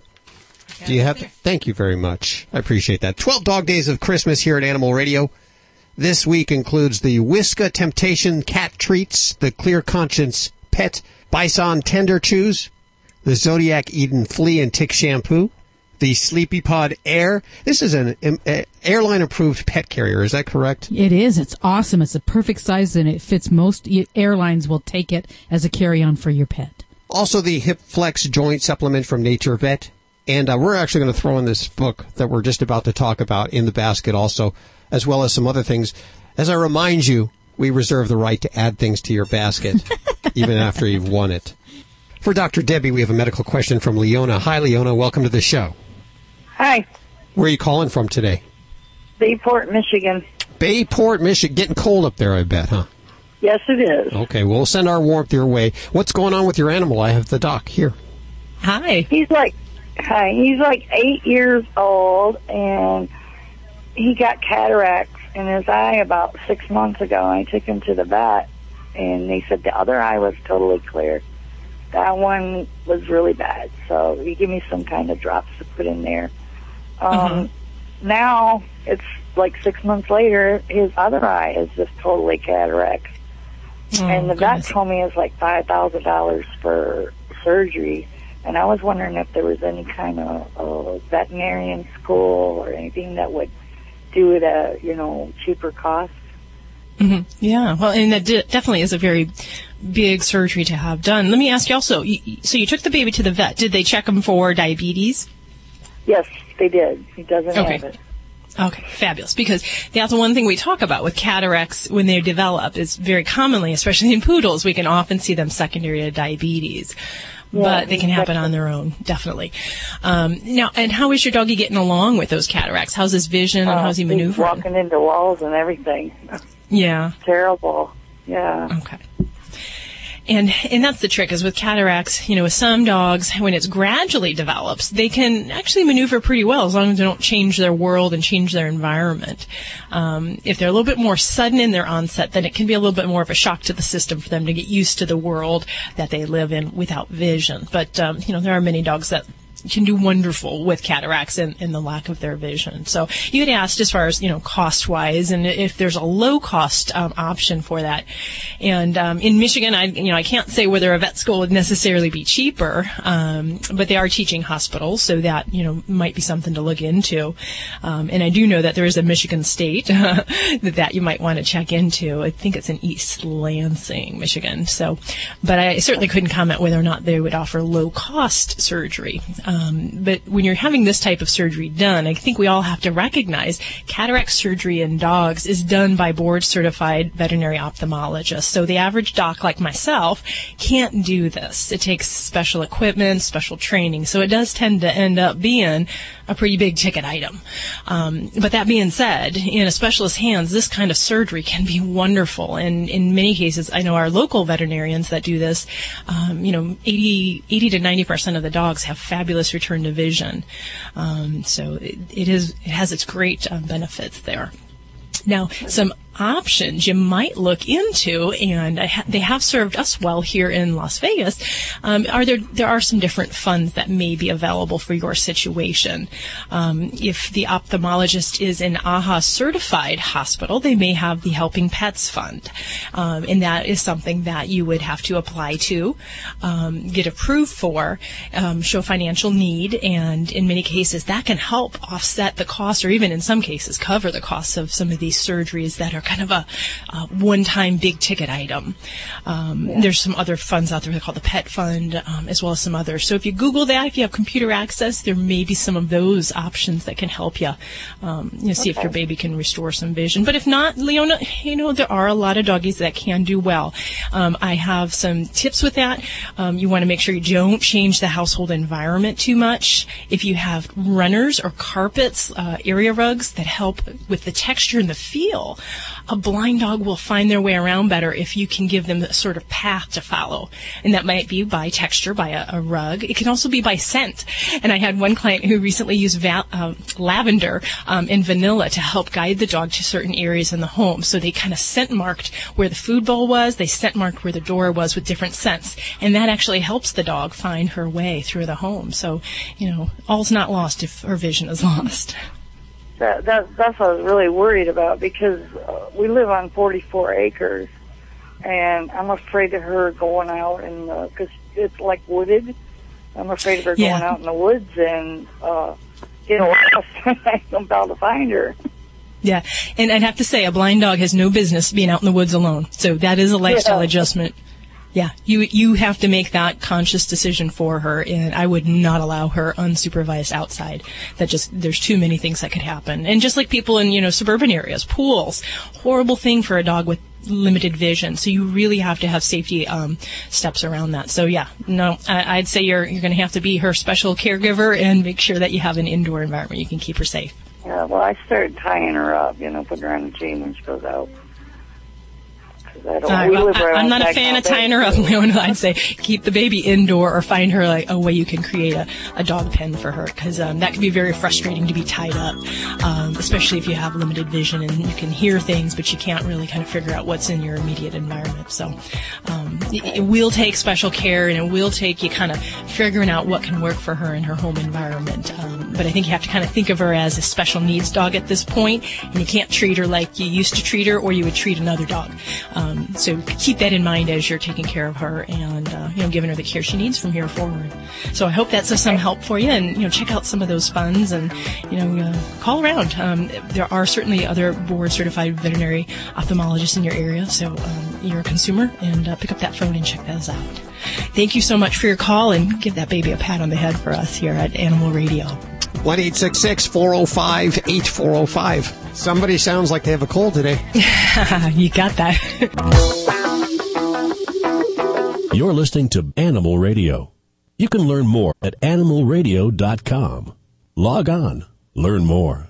Do you have that? Thank you very much. I appreciate that. twelve Dog Days of Christmas here at Animal Radio. This week includes the Whiskas Temptation Cat Treats, the Clear Conscience Pet, Bison Tender Chews, the Zodiac Eden Flea and Tick Shampoo, the Sleepy Pod Air. This is an uh, airline-approved pet carrier. Is that correct? It is. It's awesome. It's the perfect size, and it fits most airlines will take it as a carry-on for your pet. Also, the Hip Flex Joint Supplement from Nature Vet. And uh, we're actually going to throw in this book that we're just about to talk about in the basket also, as well as some other things. As I remind you, we reserve the right to add things to your basket, even after you've won it. For Doctor Debbie, we have a medical question from Leona. Hi, Leona. Welcome to the show. Hi. Where are you calling from today? Bayport, Michigan. Bayport, Michigan. Getting cold up there, I bet, huh? Yes, it is. Okay, well, we'll send our warmth your way. What's going on with your animal? I have the doc here. Hi. He's like, hi. He's like eight years old, and he got cataracts in his eye about six months ago. I took him to the vet, and they said the other eye was totally clear. That one was really bad, so you give me some kind of drops to put in there. Um, uh-huh. Now, it's like six months later, his other eye is just totally cataract. Oh, and the goodness. Vet told me it's like five thousand dollars for surgery, and I was wondering if there was any kind of uh, veterinarian school or anything that would do it at, you know, cheaper cost. Mm-hmm. Yeah, well, and that d- definitely is a very big surgery to have done. Let me ask you also, you, so you took the baby to the vet. Did they check him for diabetes? Yes, they did. He doesn't okay. have it. Okay, fabulous, because that's one thing we talk about with cataracts when they develop is very commonly, especially in poodles, we can often see them secondary to diabetes. Yeah, but they can happen on their own, definitely. Um, now, and how is your doggy getting along with those cataracts? How's his vision and uh, how's he maneuvering? He's walking into walls and everything. Yeah. Terrible. Yeah. Okay. And and that's the trick is with cataracts, you know, with some dogs, when it's gradually develops, they can actually maneuver pretty well as long as they don't change their world and change their environment. Um, if they're a little bit more sudden in their onset, then it can be a little bit more of a shock to the system for them to get used to the world that they live in without vision. But, um, you know, there are many dogs that can do wonderful with cataracts and, and the lack of their vision. So you had asked as far as, you know, cost-wise and if there's a low-cost um, option for that. And um, in Michigan, I you know, I can't say whether a vet school would necessarily be cheaper, um, but they are teaching hospitals, so that, you know, might be something to look into. Um, and I do know that there is a Michigan state that, that you might want to check into. I think it's in East Lansing, Michigan. So, but I certainly couldn't comment whether or not they would offer low-cost surgery. Um, but when you're having this type of surgery done, I think we all have to recognize cataract surgery in dogs is done by board-certified veterinary ophthalmologists. So the average doc like myself can't do this. It takes special equipment, special training. So it does tend to end up being a pretty big ticket item. Um, but that being said, in a specialist's hands, this kind of surgery can be wonderful. And in many cases, I know our local veterinarians that do this, um, you know, eighty to ninety percent of the dogs have fabulous return to vision. Um, so it, it is it has its great uh, benefits there. Now, some options you might look into, and I ha- they have served us well here in Las Vegas, um, are there there are some different funds that may be available for your situation. Um, if the ophthalmologist is an A H A-certified hospital, they may have the Helping Pets Fund, um, and that is something that you would have to apply to, um, get approved for, um, show financial need, and in many cases that can help offset the cost or even in some cases cover the costs of some of these surgeries that are kind of a, a one-time big-ticket item. Um, yeah. There's some other funds out there called the Pet Fund, um, as well as some others. So if you Google that, if you have computer access, there may be some of those options that can help you, um, you know, see okay. if your baby can restore some vision. But if not, Leona, you know, there are a lot of doggies that can do well. Um, I have some tips with that. Um, you want to make sure you don't change the household environment too much. If you have runners or carpets, uh, area rugs that help with the texture and the feel, a blind dog will find their way around better if you can give them a sort of path to follow. And that might be by texture, by a, a rug. It can also be by scent. And I had one client who recently used va- uh, lavender um, and vanilla to help guide the dog to certain areas in the home. So they kind of scent marked where the food bowl was. They scent marked where the door was with different scents. And that actually helps the dog find her way through the home. So, you know, all's not lost if her vision is lost. That, that, that's what I was really worried about because uh, we live on forty-four acres, and I'm afraid of her going out in the, because it's like wooded. I'm afraid of her yeah. going out in the woods and uh, getting lost. I don't know how to find her. Yeah, and I'd have to say a blind dog has no business being out in the woods alone. So that is a lifestyle yeah. adjustment. Yeah, you you have to make that conscious decision for her, and I would not allow her unsupervised outside. That just, there's too many things that could happen. And just like people in, you know, suburban areas, pools, horrible thing for a dog with limited vision. So you really have to have safety um, steps around that. So yeah, no, I, I'd say you're you're going to have to be her special caregiver and make sure that you have an indoor environment you can keep her safe. Yeah, well, I started tying her up, you know, putting her on a chain when she goes out. I don't, uh, we well, live right I'm not a fan of tying her up. I'd say keep the baby indoor or find her like a way you can create a, a dog pen for her, because um, that can be very frustrating to be tied up, um, especially if you have limited vision and you can hear things, but you can't really kind of figure out what's in your immediate environment. So um, it, it will take special care, and it will take you kind of figuring out what can work for her in her home environment. Um, but I think you have to kind of think of her as a special needs dog at this point, and you can't treat her like you used to treat her or you would treat another dog. Um, so keep that in mind as you're taking care of her and, uh, you know, giving her the care she needs from here forward. So I hope that's of some help for you, and, you know, check out some of those funds and, you know, uh, call around. Um, there are certainly other board certified veterinary ophthalmologists in your area, so um, you're a consumer, and uh, pick up that phone and check those out. Thank you so much for your call, and give that baby a pat on the head for us here at Animal Radio. one eight six six, four oh five, eight four oh five. Somebody sounds like they have a cold today. You got that. You're listening to Animal Radio. You can learn more at animal radio dot com. Log on. Learn more.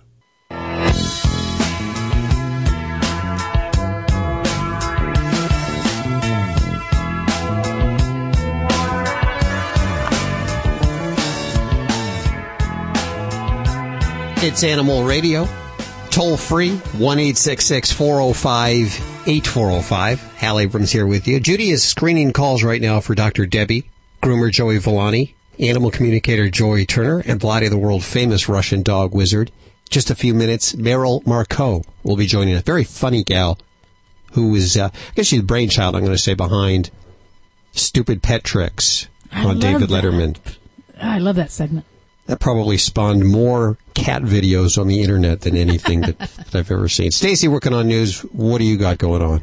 It's Animal Radio, toll free, one eight six six, four oh five, eight four oh five. Al Abrams here with you. Judy is screening calls right now for Doctor Debbie, groomer Joey Villani, animal communicator Joy Turner, and Vlade, the world-famous Russian dog wizard. Just a few minutes, Merrill Markoe will be joining us. Very funny gal who is, uh, I guess she's the brainchild, I'm going to say, behind Stupid Pet Tricks I on David that. Letterman. I love that segment. That probably spawned more cat videos on the internet than anything that, that I've ever seen. Stacey, working on news, what do you got going on?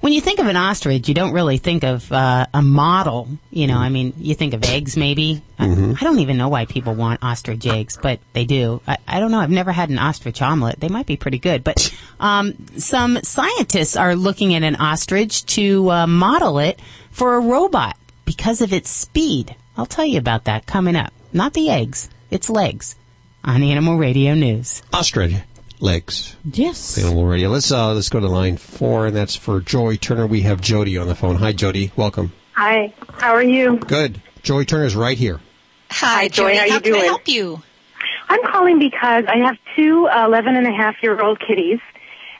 When you think of an ostrich, you don't really think of uh, a model. You know, I mean, you think of eggs, maybe. Mm-hmm. I, I don't even know why people want ostrich eggs, but they do. I, I don't know. I've never had an ostrich omelet. They might be pretty good. But um, some scientists are looking at an ostrich to uh, model it for a robot because of its speed. I'll tell you about that coming up. Not the eggs. Its legs on Animal Radio News. Ostrich legs. Yes. Animal Radio. Let's uh, let's go to line four, and that's for Joy Turner. We have Jody on the phone. Hi, Jody. Welcome. Hi. How are you? Good. Joy Turner's right here. Hi, Hi Joy. Joy. How, how you can doing? I help you? I'm calling because I have two eleven and a half year old kitties,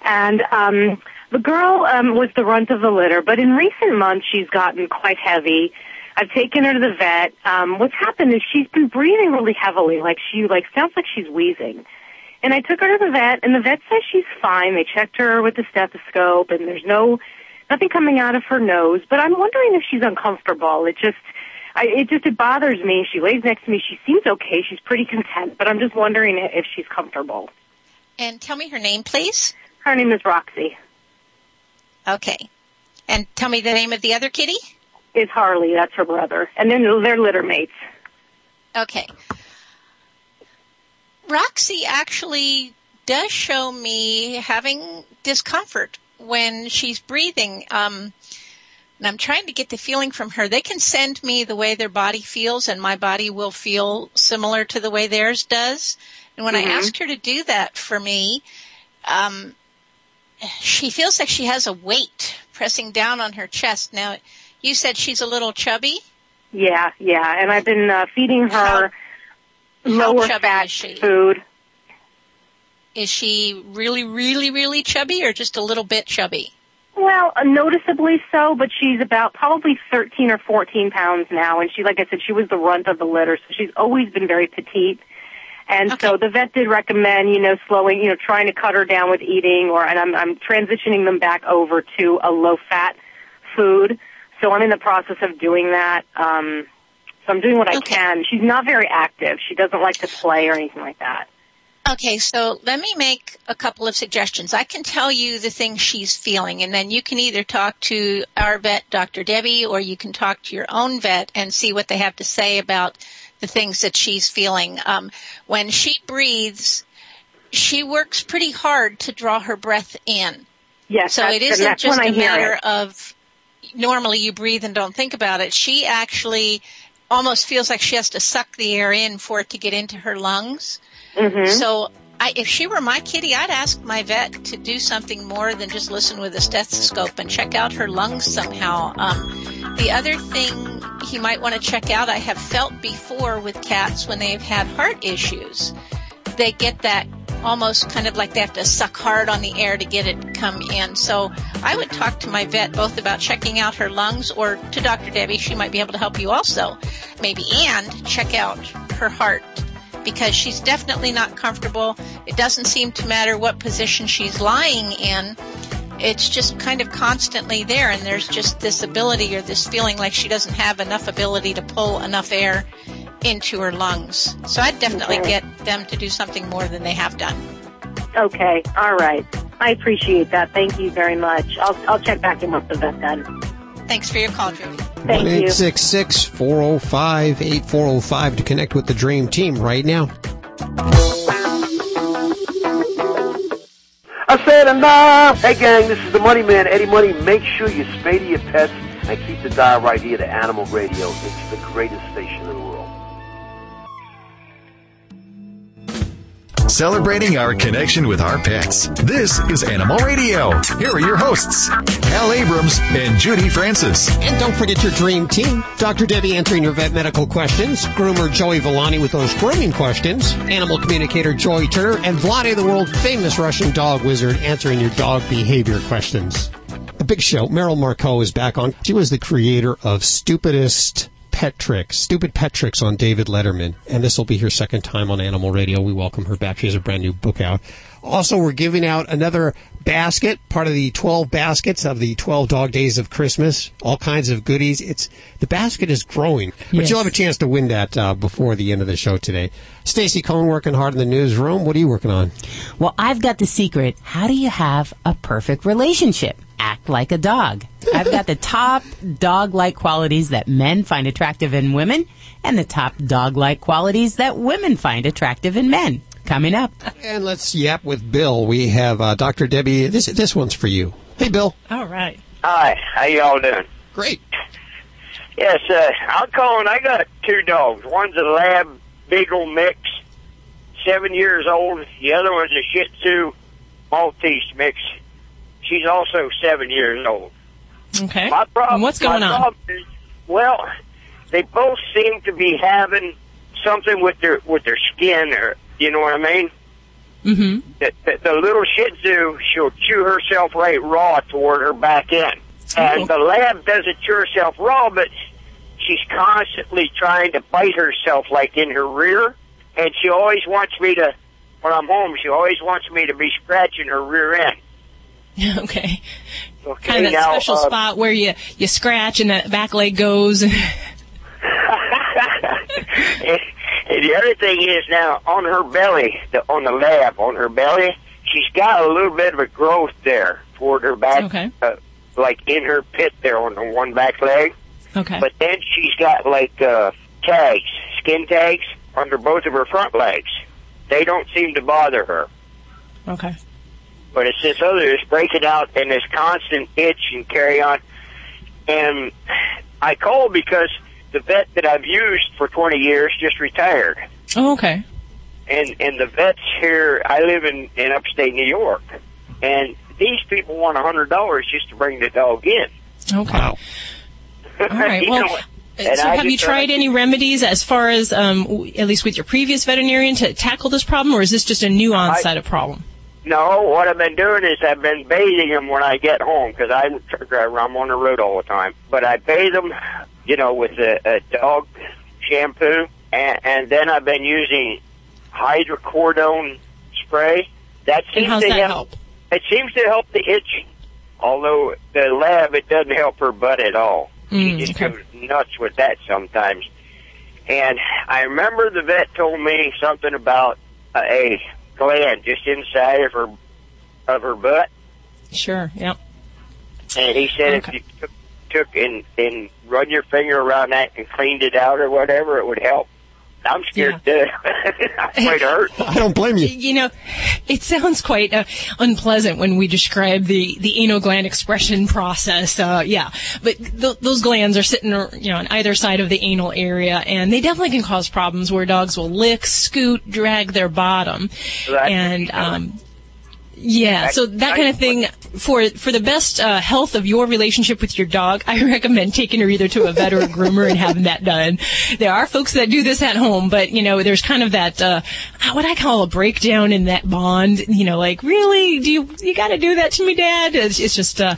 and um, the girl um, was the runt of the litter, but in recent months she's gotten quite heavy. I've taken her to the vet. Um, what's happened is she's been breathing really heavily, like she like sounds like she's wheezing. And I took her to the vet, and the vet says she's fine. They checked her with the stethoscope, and there's no nothing coming out of her nose. But I'm wondering if she's uncomfortable. It just, I, it just it bothers me. She lays next to me. She seems okay. She's pretty content, but I'm just wondering if she's comfortable. And tell me her name, please. Her name is Roxy. Okay. And tell me the name of the other kitty. Is Harley, that's her brother. And then they're litter mates. Okay. Roxy actually does show me having discomfort when she's breathing. Um, and I'm trying to get the feeling from her. They can send me the way their body feels, and my body will feel similar to the way theirs does. And when mm-hmm. I asked her to do that for me, um, she feels like she has a weight pressing down on her chest. Now, you said she's a little chubby? Yeah, yeah, and I've been uh, feeding her lower-fat food. Is she really, really, really chubby, or just a little bit chubby? Well, uh, noticeably so, but she's about probably thirteen or fourteen pounds now, and she, like I said, she was the runt of the litter, so she's always been very petite. And okay. So the vet did recommend, you know, slowing, you know, trying to cut her down with eating, or and I'm, I'm transitioning them back over to a low-fat food. So I'm in the process of doing that. Um, so I'm doing what I okay. can. She's not very active. She doesn't like to play or anything like that. Okay, so let me make a couple of suggestions. I can tell you the things she's feeling, and then you can either talk to our vet, Doctor Debbie, or you can talk to your own vet and see what they have to say about the things that she's feeling. Um, when she breathes, she works pretty hard to draw her breath in. Yes, so it isn't just a matter of... Normally you breathe and don't think about it. She actually almost feels like she has to suck the air in for it to get into her lungs. Mm-hmm. So I, if she were my kitty, I'd ask my vet to do something more than just listen with a stethoscope and check out her lungs somehow. Um, the other thing he might want to check out, I have felt before with cats when they've had heart issues. They get that almost kind of like they have to suck hard on the air to get it to come in. So I would talk to my vet both about checking out her lungs, or to Doctor Debbie, she might be able to help you also, maybe, and check out her heart, because she's definitely not comfortable. It doesn't seem to matter what position she's lying in. It's just kind of constantly there, and there's just this ability or this feeling like she doesn't have enough ability to pull enough air into her lungs. So I'd definitely okay. get them to do something more than they have done. Okay. All right. I appreciate that. Thank you very much. I'll I'll check back in with the vet then. Thanks for your call, Judy. Thank you. one eight six six, four oh five, eight four oh five to connect with the Dream Team right now. I said enough! Hey gang, this is the Money Man, Eddie Money. Make sure you spay to your pets and keep the dial right here to Animal Radio. It's the greatest station in the world. Celebrating our connection with our pets. This is Animal Radio. Here are your hosts, Al Abrams and Judy Francis. And don't forget your dream team. Doctor Debbie answering your vet medical questions. Groomer Joey Villani with those grooming questions. Animal communicator Joy Turner. And Vlade, the world-famous Russian dog wizard, answering your dog behavior questions. A big show. Merrill Markoe is back on. She was the creator of Stupidest Pet Tricks, Stupid Pet Tricks on David Letterman. And this will be her second time on Animal Radio. We welcome her back. She has a brand new book out. Also, we're giving out another basket, part of the twelve baskets of the twelve Dog Days of Christmas, all kinds of goodies. It's the basket is growing, but yes, you'll have a chance to win that uh, before the end of the show today. Stacey Cohen working hard in the newsroom. What are you working on? Well, I've got the secret. How do you have a perfect relationship? Act like a dog. I've got the top dog-like qualities that men find attractive in women and the top dog-like qualities that women find attractive in men. Coming up. And let's yap with Bill. We have uh, Doctor Debbie. This this one's for you. Hey, Bill. All right. Hi. How you all doing? Great. Yes, uh, I'm calling. I got two dogs. One's a lab beagle mix, seven years old. The other one's a Shih Tzu Maltese mix. She's also seven years old. Okay. My problem, and what's going on? Is, well, they both seem to be having something with their with their skin, or you know what I mean? Mm-hmm. The, the, the little Shih Tzu, she'll chew herself right raw toward her back end, and the lab doesn't chew herself raw, but she's constantly trying to bite herself, like in her rear, and she always wants me to. When I'm home, she always wants me to be scratching her rear end. Okay. okay. Kind of that now, special uh, spot where you, you scratch and that back leg goes. and, and the other thing is now, on her belly, the, on the lab, on her belly, she's got a little bit of a growth there toward her back, okay. uh, like in her pit there on the one back leg. Okay. But then she's got like uh, tags, skin tags, under both of her front legs. They don't seem to bother her. Okay. But it's this other, it's breaking out and this constant itch and carry on. And I called because the vet that I've used for twenty years just retired. Oh, okay. And and the vets here, I live in, in upstate New York. And these people want one hundred dollars just to bring the dog in. Okay. Wow. All right, well... Know, And so I have you tried any remedies as far as, um, at least with your previous veterinarian, to tackle this problem, or is this just a new onset of problem? No, what I've been doing is I've been bathing them when I get home, because I'm, I'm on the road all the time. But I bathe them, you know, with a, a dog shampoo, and, and then I've been using hydrocodone spray. That seems to that help. help. It seems to help the itching, although the lab, it doesn't help her butt at all. She just goes nuts with that sometimes. And I remember the vet told me something about a gland just inside of her of her butt. Sure, yep. And he said okay. if you took, took and, and run your finger around that and cleaned it out or whatever, it would help. I'm scared yeah. too. I'm quite hurt. I don't blame you. You know, it sounds quite uh, unpleasant when we describe the, the anal gland expression process. Uh, yeah, but th- those glands are sitting, you know, on either side of the anal area, and they definitely can cause problems where dogs will lick, scoot, drag their bottom, right. and um, yeah. So that kind of thing. For for the best uh, health of your relationship with your dog, I recommend taking her either to a vet or a groomer and having that done. There are folks that do this at home, but, you know, there's kind of that, uh, what I call a breakdown in that bond. You know, like, really? Do you you got to do that to me, Dad? It's, it's just... Uh...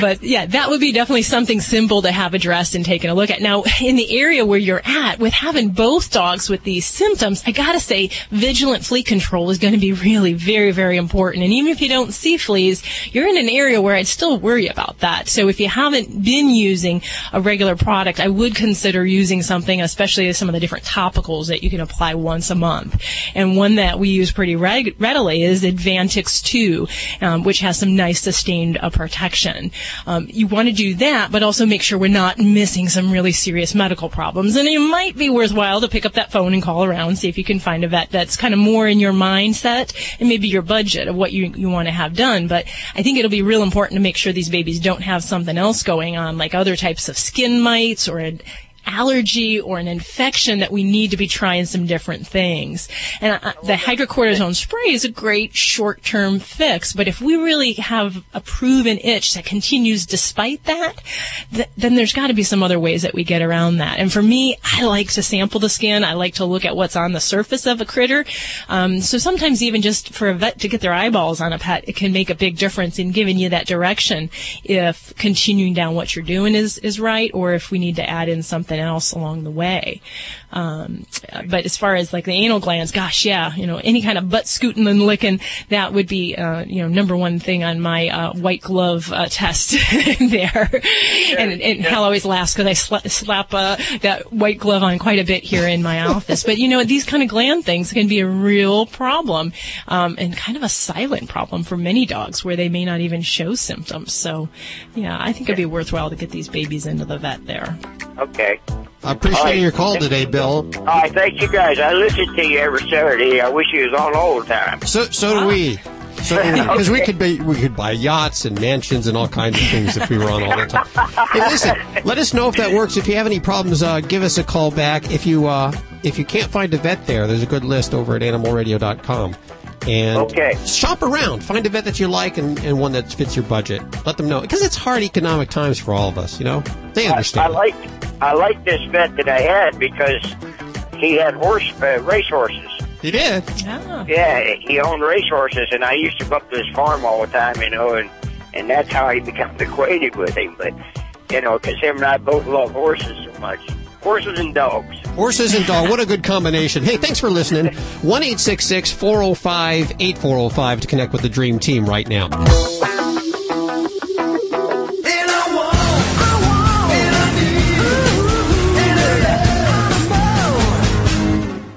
But, yeah, that would be definitely something simple to have addressed and taken a look at. Now, in the area where you're at, with having both dogs with these symptoms, I got to say vigilant flea control is going to be really very, very important. And even if you don't see fleas, you're in an area where I'd still worry about that. So if you haven't been using a regular product, I would consider using something, especially some of the different topicals that you can apply once a month. And one that we use pretty reg- readily is Advantix two, um, which has some nice sustained uh, protection. Um, you want to do that, but also make sure we're not missing some really serious medical problems. And it might be worthwhile to pick up that phone and call around, see if you can find a vet that's kind of more in your mindset and maybe your budget of what you, you want to have done. But I think it'll be real important to make sure these babies don't have something else going on, like other types of skin mites or an allergy or an infection, that we need to be trying some different things. And I, the hydrocortisone spray is a great short-term fix, but if we really have a proven itch that continues despite that, th- then there's got to be some other ways that we get around that. And for me, I like to sample the skin. I like to look at what's on the surface of a critter. Um, so sometimes even just for a vet to get their eyeballs on a pet, it can make a big difference in giving you that direction if continuing down what you're doing is, is right, or if we need to add in something else along the way. Um, but as far as like the anal glands, gosh, yeah, you know, any kind of butt scooting and licking, that would be, uh, you know, number one thing on my uh, white glove uh, test there. Yeah, and and yeah. Hal always laughs because I sla- slap uh, that white glove on quite a bit here in my office. But, you know, these kind of gland things can be a real problem, um, and kind of a silent problem for many dogs where they may not even show symptoms. So, yeah, I think it'd be worthwhile to get these babies into the vet there. Okay. I appreciate right. your call today, Bill. All right, thank you guys. I listen to you every Saturday. I wish you was on all the time. So, so do ah. we. So do we, because okay. we could be, we could buy yachts and mansions and all kinds of things if we were on all the time. Hey, listen, let us know if that works. If you have any problems, uh, give us a call back. If you uh, if you can't find a vet there, there's a good list over at animal radio dot com. And okay. shop around. Find a vet that you like and, and one that fits your budget. Let them know. Because it's hard economic times for all of us, you know? They understand. I, I like I like this vet that I had because he had horse uh, race horses. He did? Oh. Yeah, he owned race horses, and I used to go up to his farm all the time, you know, and, and that's how I became acquainted with him. But, you know, because him and I both love horses so much. Horses and dogs. Horses and dogs. What a good combination. Hey, thanks for listening. one eight six six, four oh five, eight four oh five to connect with the Dream Team right now.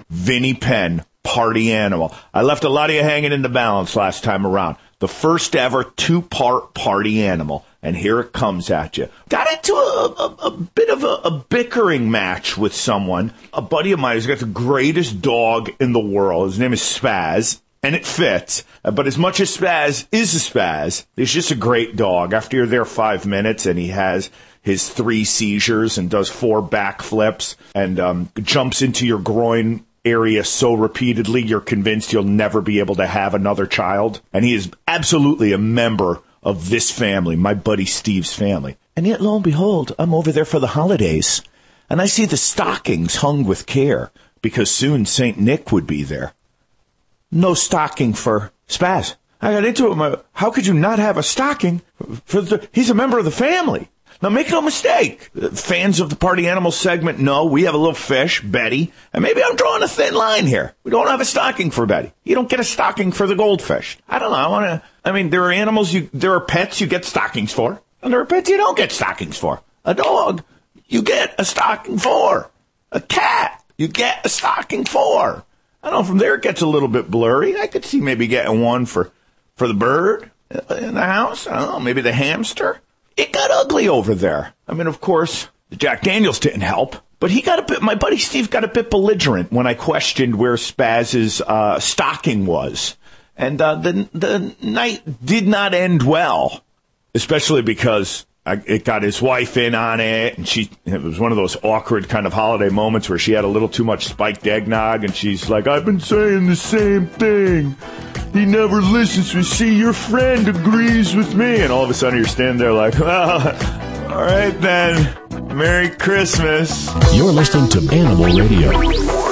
Vinnie Penn, party animal. I left a lot of you hanging in the balance last time around. The first ever two-part party animal. And here it comes at you. Got into a, a, a bit of a, a bickering match with someone. A buddy of mine who's got the greatest dog in the world. His name is Spaz, and it fits. But as much as Spaz is a Spaz, he's just a great dog. After you're there five minutes and he has his three seizures and does four backflips and um, jumps into your groin area so repeatedly you're convinced you'll never be able to have another child. And he is absolutely a member of this family, my buddy Steve's family. And yet, lo and behold, I'm over there for the holidays, and I see the stockings hung with care, because soon Saint Nick would be there. No stocking for Spaz. I got into him. How could you not have a stocking for the, he's a member of the family. Now, make no mistake, fans of the Party Animal segment know we have a little fish, Betty, and maybe I'm drawing a thin line here. We don't have a stocking for Betty. You don't get a stocking for the goldfish. I don't know. I want to. I mean, there are animals you, there are pets you get stockings for, and there are pets you don't get stockings for. A dog, you get a stocking for. A cat, you get a stocking for. I don't know. From there, it gets a little bit blurry. I could see maybe getting one for, for the bird in the house. I don't know. Maybe the hamster. It got ugly over there. I mean, of course, the Jack Daniels didn't help. But he got a bit, my buddy Steve got a bit belligerent when I questioned where Spaz's uh, stocking was. And uh, the the night did not end well, especially because I, it got his wife in on it, and she it was one of those awkward kind of holiday moments where she had a little too much spiked eggnog, and she's like, "I've been saying the same thing. He never listens to me. See, your friend agrees with me." And all of a sudden, you're standing there like, "Well, all right then. Merry Christmas." You're listening to Animal Radio.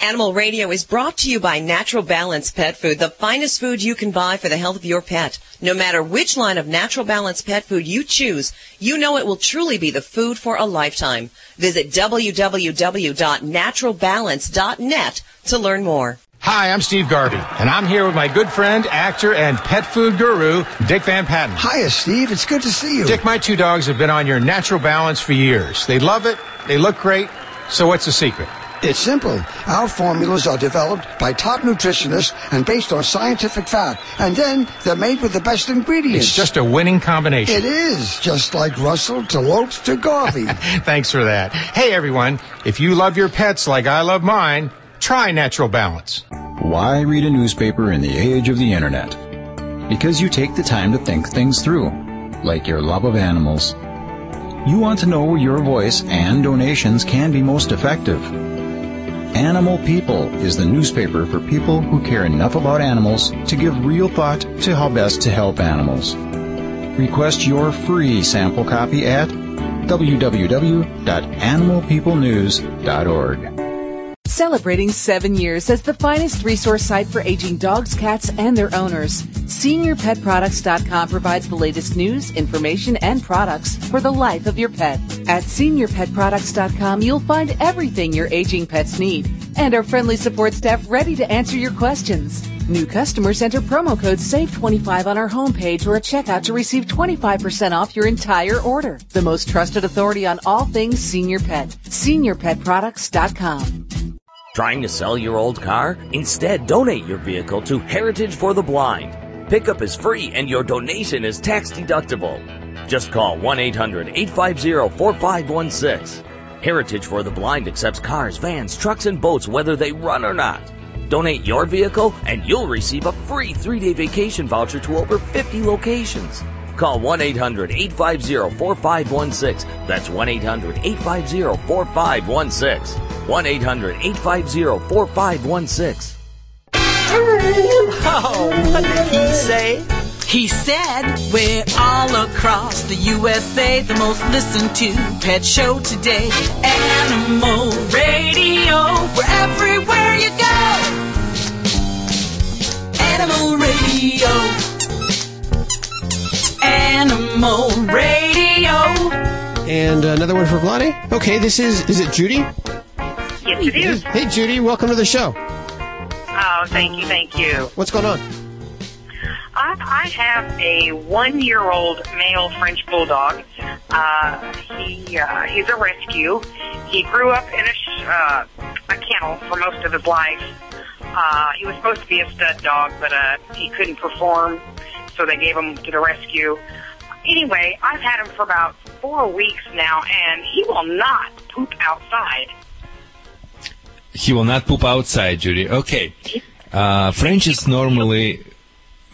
Animal Radio is brought to you by Natural Balance Pet Food, the finest food you can buy for the health of your pet. No matter which line of Natural Balance Pet Food you choose, you know it will truly be the food for a lifetime. Visit w w w dot natural balance dot net to learn more. Hi, I'm Steve Garvey, and I'm here with my good friend, actor, and pet food guru, Dick Van Patten. Hiya, Steve. It's good to see you. Dick, my two dogs have been on your Natural Balance for years. They love it. They look great. So what's the secret? It's simple. Our formulas are developed by top nutritionists and based on scientific fact. And then they're made with the best ingredients. It's just a winning combination. It is, just like Russell to Lopes to Garvey. Thanks for that. Hey, everyone, if you love your pets like I love mine, try Natural Balance. Why read a newspaper in the age of the Internet? Because you take the time to think things through, like your love of animals. You want to know where your voice and donations can be most effective. Animal People is the newspaper for people who care enough about animals to give real thought to how best to help animals. Request your free sample copy at w w w dot animal people news dot org. Celebrating seven years as the finest resource site for aging dogs, cats, and their owners. senior pet products dot com provides the latest news, information, and products for the life of your pet. At senior pet products dot com, you'll find everything your aging pets need and our friendly support staff ready to answer your questions. New customers enter promo code save twenty-five on our homepage or at checkout to receive twenty-five percent off your entire order. The most trusted authority on all things senior pet. senior pet products dot com. Trying to sell your old car? Instead, donate your vehicle to Heritage for the Blind. Pickup is free and your donation is tax deductible. Just call one eight hundred eight five zero four five one six. Heritage for the Blind accepts cars, vans, trucks, and boats whether they run or not. Donate your vehicle and you'll receive a free three-day vacation voucher to over fifty locations. Call one eight hundred eight five zero four five one six. That's one eight hundred eight five zero four five one six. one eight hundred eight five zero four five one six. Oh, what did he say? He said, we're all across the U S A, the most listened to pet show today. Animal Radio, we're everywhere you go. Animal Radio. Animal Radio. And another one for Vlade. Okay, this is, is it Judy? Yes, it is. Hey, Judy, welcome to the show. Oh, thank you, thank you. What's going on? I, I have a one-year-old male French bulldog. Uh, he uh, he's a rescue. He grew up in a, uh, a kennel for most of his life. Uh, he was supposed to be a stud dog, but uh, he couldn't perform, so they gave him to the rescue. Anyway, I've had him for about four weeks now, and he will not poop outside. He will not poop outside, Judy. Okay. Uh, Frenchies normally,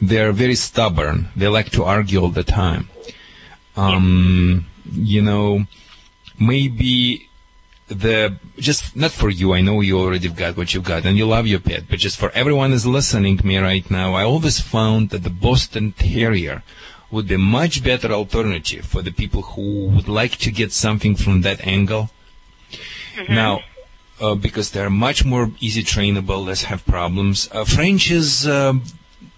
they're very stubborn. They like to argue all the time. Um, you know, maybe the, just not for you, I know you already got what you've got and you love your pet, but just for everyone who's listening to me right now, I always found that the Boston Terrier would be a much better alternative for the people who would like to get something from that angle. Mm-hmm. Now, uh, because they're much more easy trainable, less have problems. Uh, Frenchies, uh,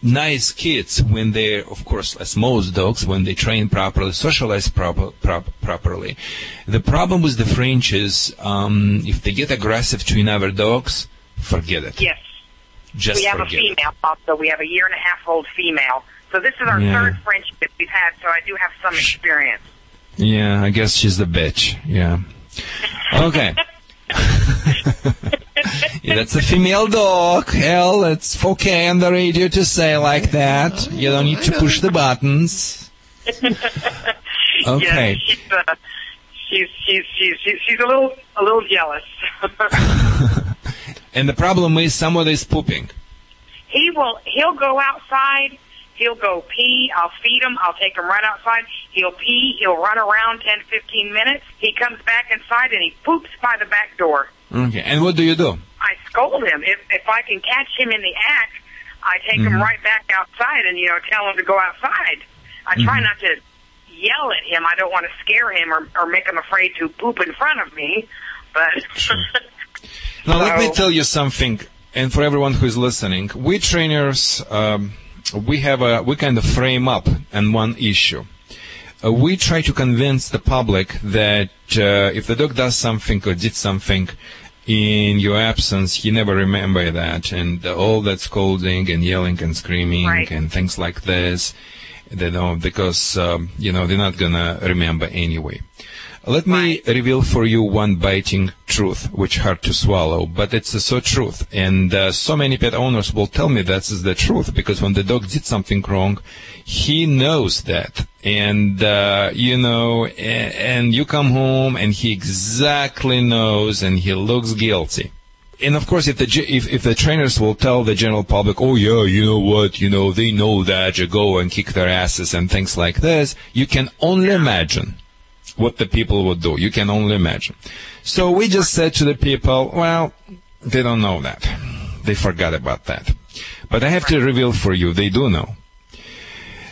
nice kids when they're, of course, as most dogs, when they train properly, socialize proper, prop, properly. The problem with the French is um, if they get aggressive to another dogs, forget it. Yes. Just we have a female it. Also. We have a year-and-a-half-old female. So this is our yeah. third French that we've had, so I do have some experience. Yeah, I guess she's the bitch. Yeah. Okay. Yeah, that's a female dog. Hell, it's okay on the radio to say like that. You don't need to push the buttons. Okay. Yeah, she's, uh, she's she's she's she's a little a little jealous. And the problem is, someone is pooping. He will. He'll go outside. He'll go pee. I'll feed him. I'll take him right outside. He'll pee. He'll run around ten, fifteen minutes. He comes back inside and he poops by the back door. Okay. And what do you do? I scold him. If if I can catch him in the act, I take mm-hmm. him right back outside and, you know, tell him to go outside. I mm-hmm. try not to yell at him. I don't want to scare him or, or make him afraid to poop in front of me. But sure. Now, so, let me tell you something, and for everyone who is listening, we trainers, um, we have a we kind of frame up on one issue. Uh, we try to convince the public that uh, if the dog does something or did something in your absence, he never remember that, and all that scolding and yelling and screaming right. and things like this, they don't, because um, you know they're not gonna remember anyway. Let me reveal for you one biting truth, which is hard to swallow, but it's the so truth. And uh, so many pet owners will tell me that's the truth, because when the dog did something wrong, he knows that. And, uh, you know, and, and you come home and he exactly knows and he looks guilty. And of course, if the if, if the trainers will tell the general public, oh yeah, you know what, you know, they know that, you go and kick their asses and things like this, you can only imagine what the people would do. You can only imagine. So we just said to the people, well, they don't know that. They forgot about that. But I have to reveal for you, they do know.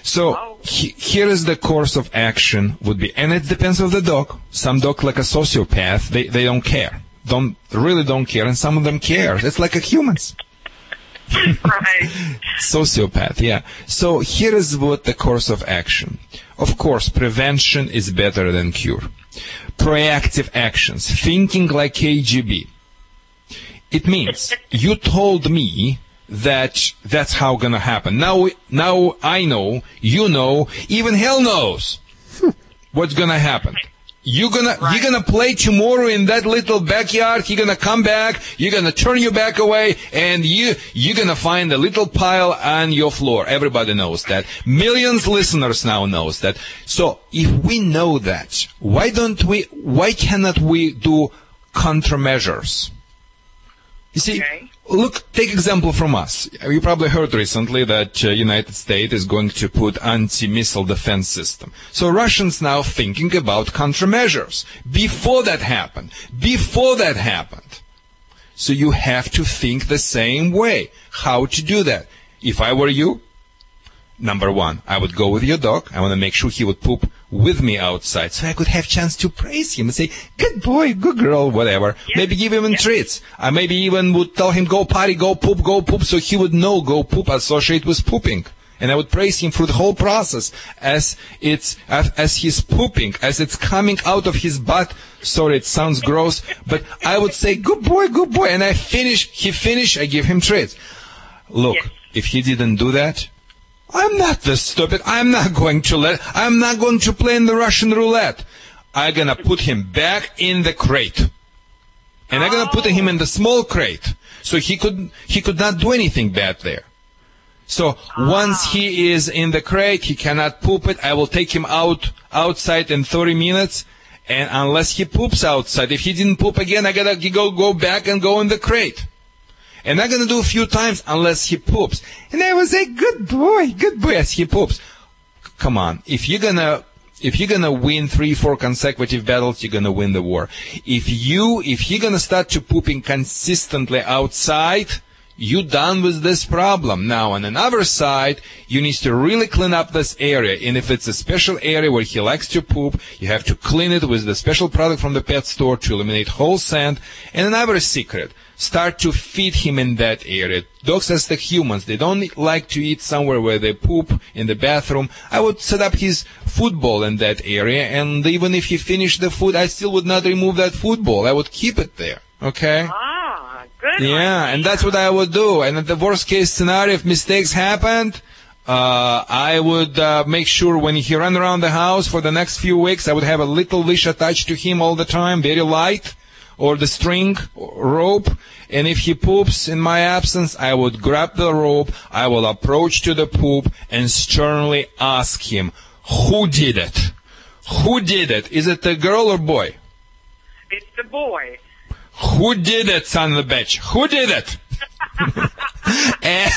So he, here is the course of action would be, and it depends on the dog. Some dog, like a sociopath, they, they don't care. Don't, really don't care, and some of them care. It's like a humans. Right. Sociopath, yeah. So here is what the course of action. Of course, prevention is better than cure. Proactive actions, thinking like K G B. It means you told me that that's how gonna happen. Now, now I know, you know, even hell knows what's gonna happen. You're gonna, right. you're gonna play tomorrow in that little backyard. You're gonna come back. You're gonna turn your back away, and you, you're gonna find a little pile on your floor. Everybody knows that. Millions of listeners now knows that. So if we know that, why don't we, why cannot we do countermeasures? You see, okay. Look, take example from us. You probably heard recently that uh, United States is going to put anti-missile defense system. So Russians now thinking about countermeasures. Before that happened. Before that happened. So you have to think the same way. How to do that? If I were you, number one, I would go with your dog. I want to make sure he would poop with me outside, so I could have chance to praise him and say, good boy, good girl, whatever. Yes. Maybe give him yes. treats. I maybe even would tell him, go potty, go poop, go poop, so he would know go poop, associate with pooping. And I would praise him through the whole process as it's, as, as he's pooping, as it's coming out of his butt. Sorry, it sounds gross, but I would say, good boy, good boy. And I finish, he finish, I give him treats. Look, yes. if he didn't do that, I'm not this stupid. I'm not going to let, I'm not going to play in the Russian roulette. I'm going to put him back in the crate. And I'm going to put him in the small crate. So he could, he could not do anything bad there. So once he is in the crate, he cannot poop it. I will take him out, outside in thirty minutes. And unless he poops outside, if he didn't poop again, I got to go, go back and go in the crate. And I'm going to do a few times unless he poops. And I will say, good boy, good boy, as he poops. Come on. If you're going to, if you're going to win three, four consecutive battles, you're going to win the war. If you, if you're going to start to pooping consistently outside, you're done with this problem. Now, on another side, you need to really clean up this area. And if it's a special area where he likes to poop, you have to clean it with the special product from the pet store to eliminate whole sand. And another secret. Start to feed him in that area. Dogs, as the humans, they don't like to eat somewhere where they poop, in the bathroom. I would set up his food bowl in that area, and even if he finished the food, I still would not remove that food bowl. I would keep it there. Okay? Ah, good. Yeah, idea. And that's what I would do. And at the worst case scenario, if mistakes happened, uh, I would uh, make sure when he ran around the house for the next few weeks, I would have a little leash attached to him all the time, very light, or the string or rope, and if he poops in my absence, I would grab the rope, I will approach to the poop and sternly ask him, who did it? Who did it? Is it a girl or boy? It's the boy. Who did it, son of a bitch? Who did it? And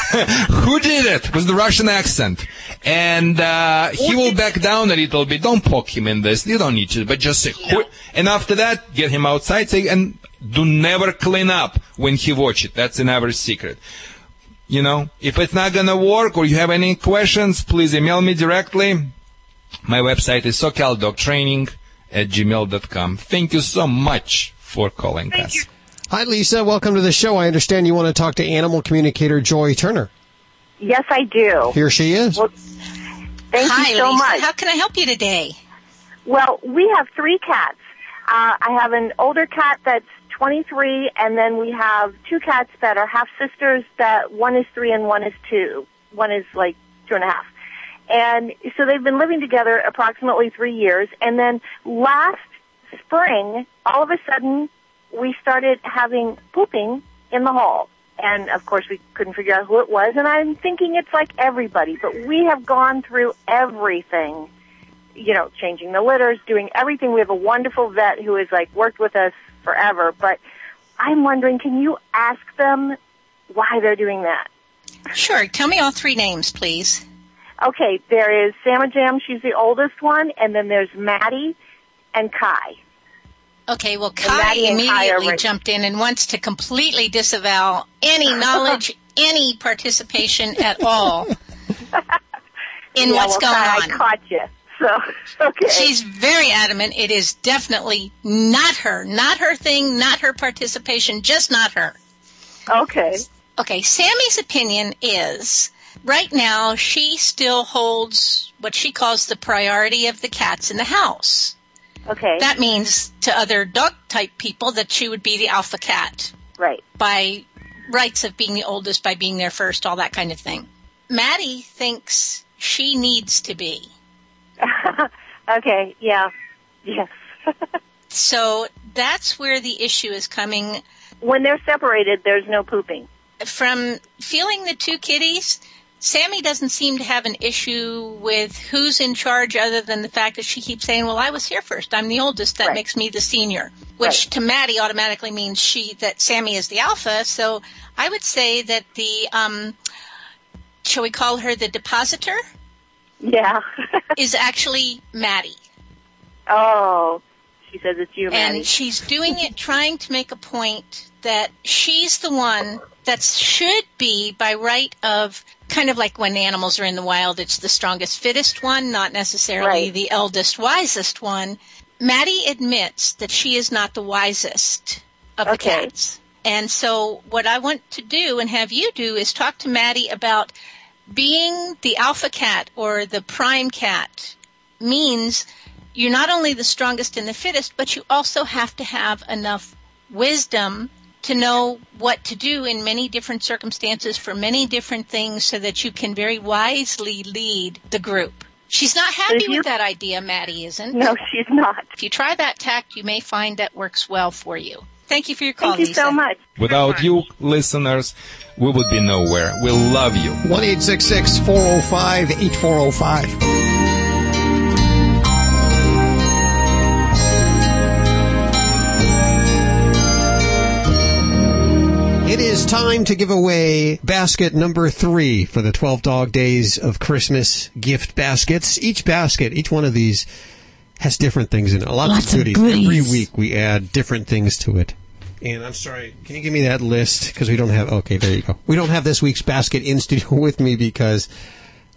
who did it with the Russian accent? And uh, he will back down a little bit. Don't poke him in this. You don't need to, but just say who. And after that, get him outside. Say, and do never clean up when he watches it. That's another secret. You know, if it's not going to work or you have any questions, please email me directly. My website is socal dog training at gmail dot com. Thank you so much for calling Thank us. You. Hi, Lisa. Welcome to the show. I understand you want to talk to animal communicator Joy Turner. Yes, I do. Here she is. Well, thank Hi, you so Lisa. Much. How can I help you today? Well, we have three cats. Uh, I have an older cat that's twenty-three, and then we have two cats that are half-sisters, that one is three and one is two. One is like two and a half. And so they've been living together approximately three years. And then last spring, all of a sudden, we started having pooping in the hall. And, of course, we couldn't figure out who it was. And I'm thinking it's like everybody. But we have gone through everything, you know, changing the litters, doing everything. We have a wonderful vet who has, like, worked with us forever. But I'm wondering, can you ask them why they're doing that? Sure. Tell me all three names, please. Okay. There is Sama Jam. She's the oldest one. And then there's Maddie and Kai. Okay, well, Kai immediately jumped in and wants to completely disavow any knowledge, any participation at all in what's going on. I caught you. So, okay. She's very adamant. It is definitely not her, not her thing, not her participation, just not her. Okay. Okay, Sammy's opinion is right now she still holds what she calls the priority of the cats in the house. Okay. That means to other dog-type people that she would be the alpha cat. Right. By rights of being the oldest, by being there first, all that kind of thing. Maddie thinks she needs to be. Okay, yeah. Yes. So that's where the issue is coming. When they're separated, there's no pooping. From feeling the two kitties, Sammy doesn't seem to have an issue with who's in charge other than the fact that she keeps saying, well, I was here first. I'm the oldest. That right. makes me the senior, which right. to Maddie automatically means she that Sammy is the alpha. So I would say that the, um, shall we call her the depositor? Yeah. is actually Maddie. Oh, she says it's you, Maddie. And she's doing it, trying to make a point that she's the one that should be by right of kind of like when animals are in the wild, it's the strongest, fittest one, not necessarily right. the eldest, wisest one. Maddie admits that she is not the wisest of okay. the cats. And so what I want to do and have you do is talk to Maddie about being the alpha cat or the prime cat means you're not only the strongest and the fittest, but you also have to have enough wisdom to know what to do in many different circumstances for many different things so that you can very wisely lead the group. She's not happy you, with that idea, Maddie isn't. No, she's not. If you try that tact, you may find that works well for you. Thank you for your call, Thank you Lisa. So much. Without you, listeners, we would be nowhere. We love you. one eight six six, four oh five, eight four oh five. It is time to give away basket number three for the twelve Dog Days of Christmas gift baskets. Each basket, each one of these has different things in it. Lots, Lots of, goodies. of goodies. Every week we add different things to it. And I'm sorry, can you give me that list? Because we don't have, okay, there you go. We don't have this week's basket in studio with me because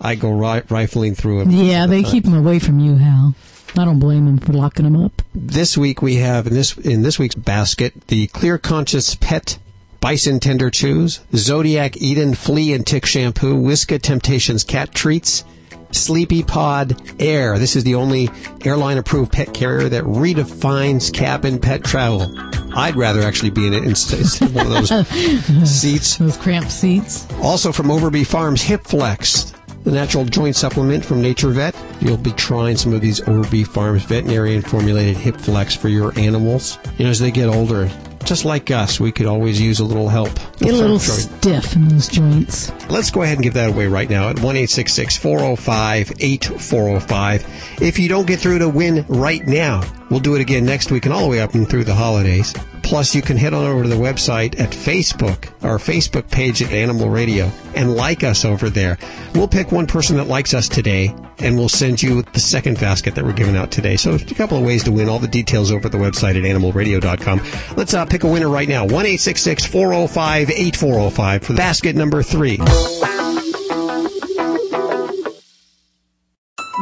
I go ri- rifling through them. Yeah, they keep them away from you, Hal. I don't blame them for locking them up. This week we have, in this in this week's basket, the Clear Conscience Pet Bison Tender Chews, Zodiac Eden Flea and Tick Shampoo, Whiskas Temptations Cat Treats, Sleepy Pod Air. This is the only airline-approved pet carrier that redefines cabin pet travel. I'd rather actually be in it instead of one of those seats. Those cramped seats. Also from Overby Farms, Hip Flex, the natural joint supplement from Nature Vet. You'll be trying some of these Overby Farms veterinarian-formulated Hip Flex for your animals. You know, as they get older, just like us, we could always use a little help. Get a little stiff in those joints. Let's go ahead and give that away right now at one eight six six, four oh five, eight four oh five. If you don't get through to win right now, we'll do it again next week and all the way up and through the holidays. Plus, you can head on over to the website at Facebook, our Facebook page at Animal Radio, and like us over there. We'll pick one person that likes us today, and we'll send you the second basket that we're giving out today. So there's a couple of ways to win. All the details over at the website at animal radio dot com. Let's uh, pick a winner right now. one eight six six, four oh five, eight four oh five for basket number three.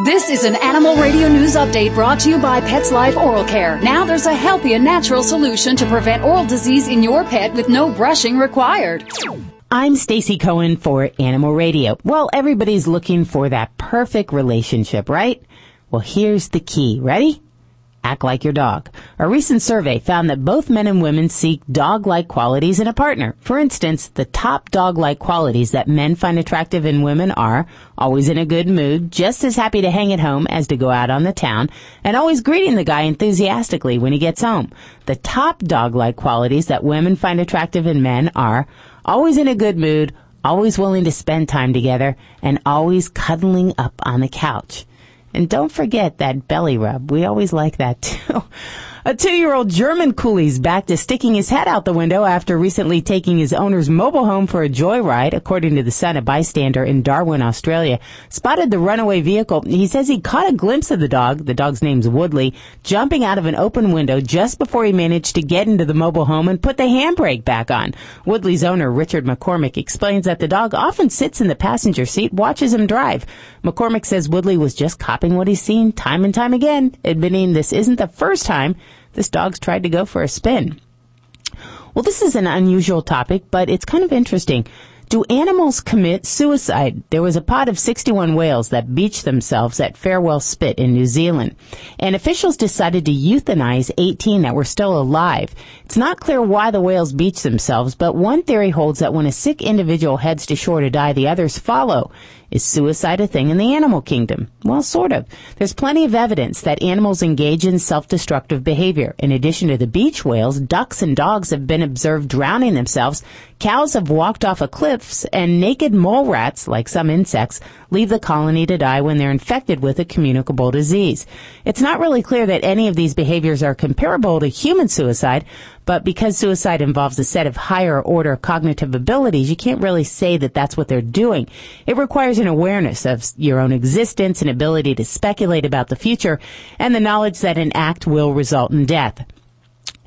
This is an Animal Radio News Update brought to you by Pets Life Oral Care. Now there's a healthy and natural solution to prevent oral disease in your pet with no brushing required. I'm Stacey Cohen for Animal Radio. Well, everybody's looking for that perfect relationship, right? Well, here's the key. Ready? Act like your dog. A recent survey found that both men and women seek dog-like qualities in a partner. For instance, the top dog-like qualities that men find attractive in women are always in a good mood, just as happy to hang at home as to go out on the town, and always greeting the guy enthusiastically when he gets home. The top dog-like qualities that women find attractive in men are always in a good mood, always willing to spend time together, and always cuddling up on the couch. And don't forget that belly rub. We always like that, too. A two-year-old German coolie's back to sticking his head out the window after recently taking his owner's mobile home for a joyride. According to The Sun, a bystander in Darwin, Australia, spotted the runaway vehicle. He says he caught a glimpse of the dog, the dog's name's Woodley, jumping out of an open window just before he managed to get into the mobile home and put the handbrake back on. Woodley's owner, Richard McCormick, explains that the dog often sits in the passenger seat, watches him drive. McCormick says Woodley was just copying what he's seen time and time again, admitting this isn't the first time this dog's tried to go for a spin. Well, this is an unusual topic, but it's kind of interesting. Do animals commit suicide? There was a pod of sixty-one whales that beached themselves at Farewell Spit in New Zealand, and officials decided to euthanize eighteen that were still alive. It's not clear why the whales beached themselves, but one theory holds that when a sick individual heads to shore to die, the others follow. Is suicide a thing in the animal kingdom? Well, sort of. There's plenty of evidence that animals engage in self-destructive behavior. In addition to the beach whales, ducks and dogs have been observed drowning themselves, cows have walked off a cliff, and naked mole rats, like some insects, leave the colony to die when they're infected with a communicable disease. It's not really clear that any of these behaviors are comparable to human suicide, but because suicide involves a set of higher order cognitive abilities, you can't really say that that's what they're doing. It requires an awareness of your own existence, an ability to speculate about the future, and the knowledge that an act will result in death.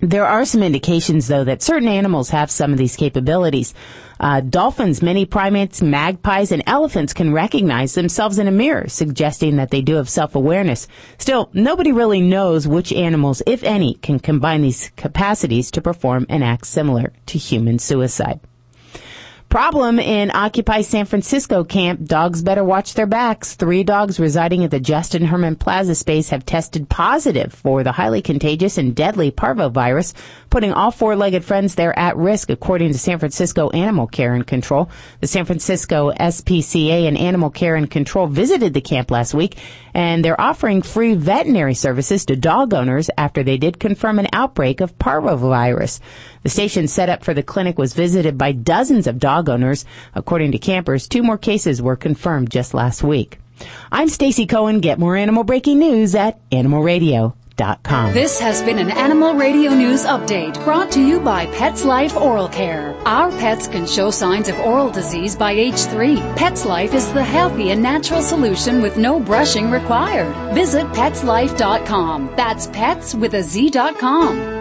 There are some indications, though, that certain animals have some of these capabilities. Uh, dolphins, many primates, magpies, and elephants can recognize themselves in a mirror, suggesting that they do have self-awareness. Still, nobody really knows which animals, if any, can combine these capacities to perform an act similar to human suicide. Problem in Occupy San Francisco camp. Dogs better watch their backs. Three dogs residing at the Justin Herman Plaza space have tested positive for the highly contagious and deadly parvovirus, putting all four-legged friends there at risk, according to San Francisco Animal Care and Control. The San Francisco S P C A and Animal Care and Control visited the camp last week, and they're offering free veterinary services to dog owners after they did confirm an outbreak of parvovirus. The station set up for the clinic was visited by dozens of dog owners. According to campers, two more cases were confirmed just last week. I'm Stacey Cohen. Get more animal breaking news at animal radio dot com. This has been an Animal Radio News Update brought to you by Pets Life Oral Care. Our pets can show signs of oral disease by age three. Pets Life is the healthy and natural solution with no brushing required. Visit pets life dot com. That's pets with a Z dot com.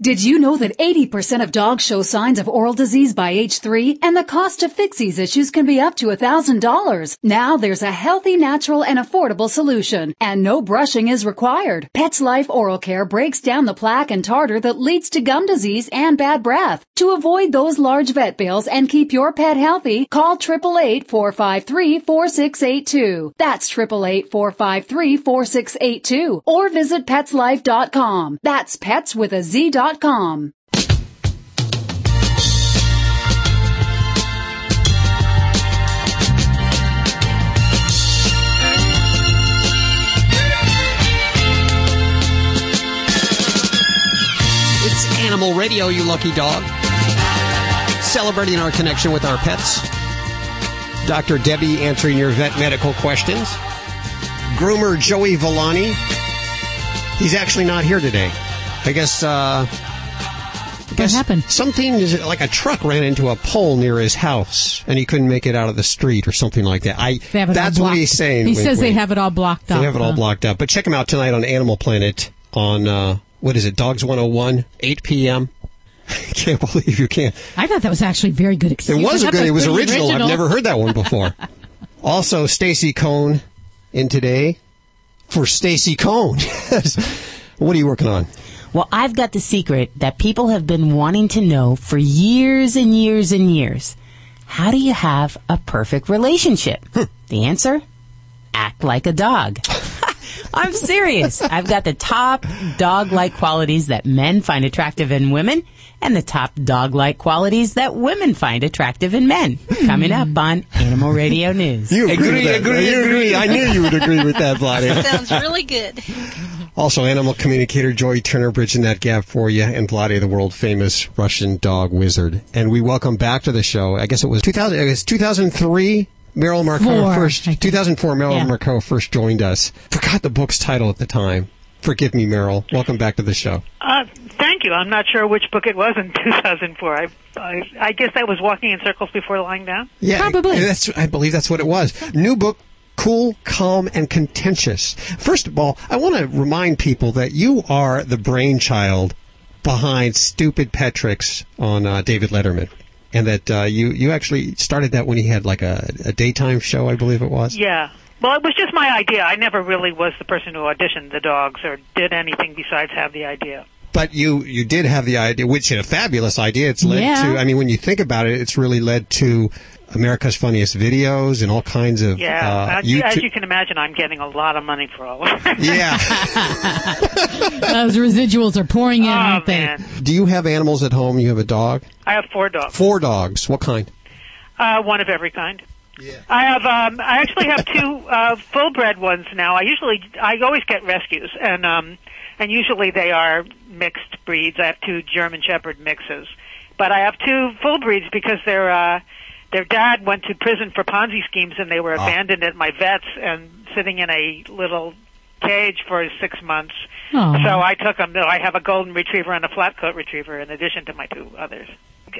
Did you know that eighty percent of dogs show signs of oral disease by age three, and the cost to fix these issues can be up to one thousand dollars? Now there's a healthy, natural, and affordable solution, and no brushing is required. Pets Life Oral Care breaks down the plaque and tartar that leads to gum disease and bad breath. To avoid those large vet bills and keep your pet healthy, call eight eight eight, four five three, four six eight two. That's eight eight eight, four five three, four six eight two, or visit pets life dot com. That's pets with a Z dot com. It's It's Animal Radio, you lucky dog. Celebrating our connection with our pets. Doctor Debbie answering your vet medical questions. Groomer Joey Villani. He's actually not here today. I guess, uh... I guess what happened? Something, like a truck ran into a pole near his house, and he couldn't make it out of the street or something like that. I That's what he's saying. He wait, says wait. they have it all blocked they up. They have it huh? all blocked up. But check him out tonight on Animal Planet on, uh, what is it, Dogs one oh one, eight p.m. I can't believe you can't. I thought that was actually very good excuse. It was a good. It was original. original. I've never heard that one before. Also, Stacey Cohen in today for Stacey Cohen. What are you working on? Well, I've got the secret that people have been wanting to know for years and years and years. How do you have a perfect relationship? Hmm. The answer? Act like a dog. I'm serious. I've got the top dog-like qualities that men find attractive in women and the top dog-like qualities that women find attractive in men. Coming up on Animal Radio News. You agree, agree, agree, you agree. I knew you would agree with that, Vlade. Sounds really good. Also, animal communicator Joy Turner bridging that gap for you, and Vlade, the world-famous Russian dog wizard. And we welcome back to the show, I guess it was two thousand, it was two thousand three, Merrill Markoe Four, first, two thousand four, Merrill yeah. Markoe first joined us. Forgot the book's title at the time. Forgive me, Merrill. Welcome back to the show. Uh, thank you. I'm not sure which book it was in two thousand four. I, I, I guess that was Walking in Circles Before Lying Down? Yeah, probably. That's, I believe that's what it was. New book. Cool, calm, and contentious. First of all, I want to remind people that you are the brainchild behind Stupid Pet Tricks on uh, David Letterman. And that uh, you, you actually started that when he had like a, a daytime show, I believe it was. Yeah. Well, it was just my idea. I never really was the person who auditioned the dogs or did anything besides have the idea. But you, you did have the idea, which is a fabulous idea. It's led yeah. to, I mean, when you think about it, it's really led to America's Funniest Videos and all kinds of... Yeah, uh, YouTube- as you can imagine, I'm getting a lot of money for all of it. Yeah. Those residuals are pouring in, oh, aren't they? Man. Do you have animals at home? You have a dog? I have four dogs. Four dogs. What kind? Uh, one of every kind. Yeah. I have. Um, I actually have two uh, full-bred ones now. I usually... I always get rescues, and um, and usually they are mixed breeds. I have two German Shepherd mixes. But I have two full breeds because they're... Uh, Their dad went to prison for Ponzi schemes, and they were abandoned ah. at my vet's and sitting in a little cage for six months. Aww. So I took them. I have a golden retriever and a flatcoat retriever in addition to my two others.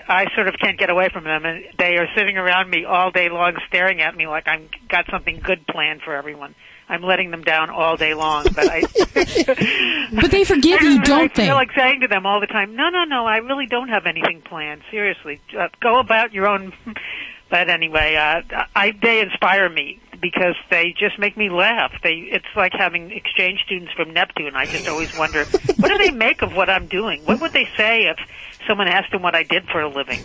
I sort of can't get away from them, and they are sitting around me all day long staring at me like I've got something good planned for everyone. I'm letting them down all day long, but I. But they forgive you, don't they? I feel like saying to them all the time, "No, no, no! I really don't have anything planned. Seriously, uh, go about your own." But anyway, uh, I they inspire me because they just make me laugh. They it's like having exchange students from Neptune. I just always wonder, what do they make of what I'm doing? What would they say if someone asked them what I did for a living?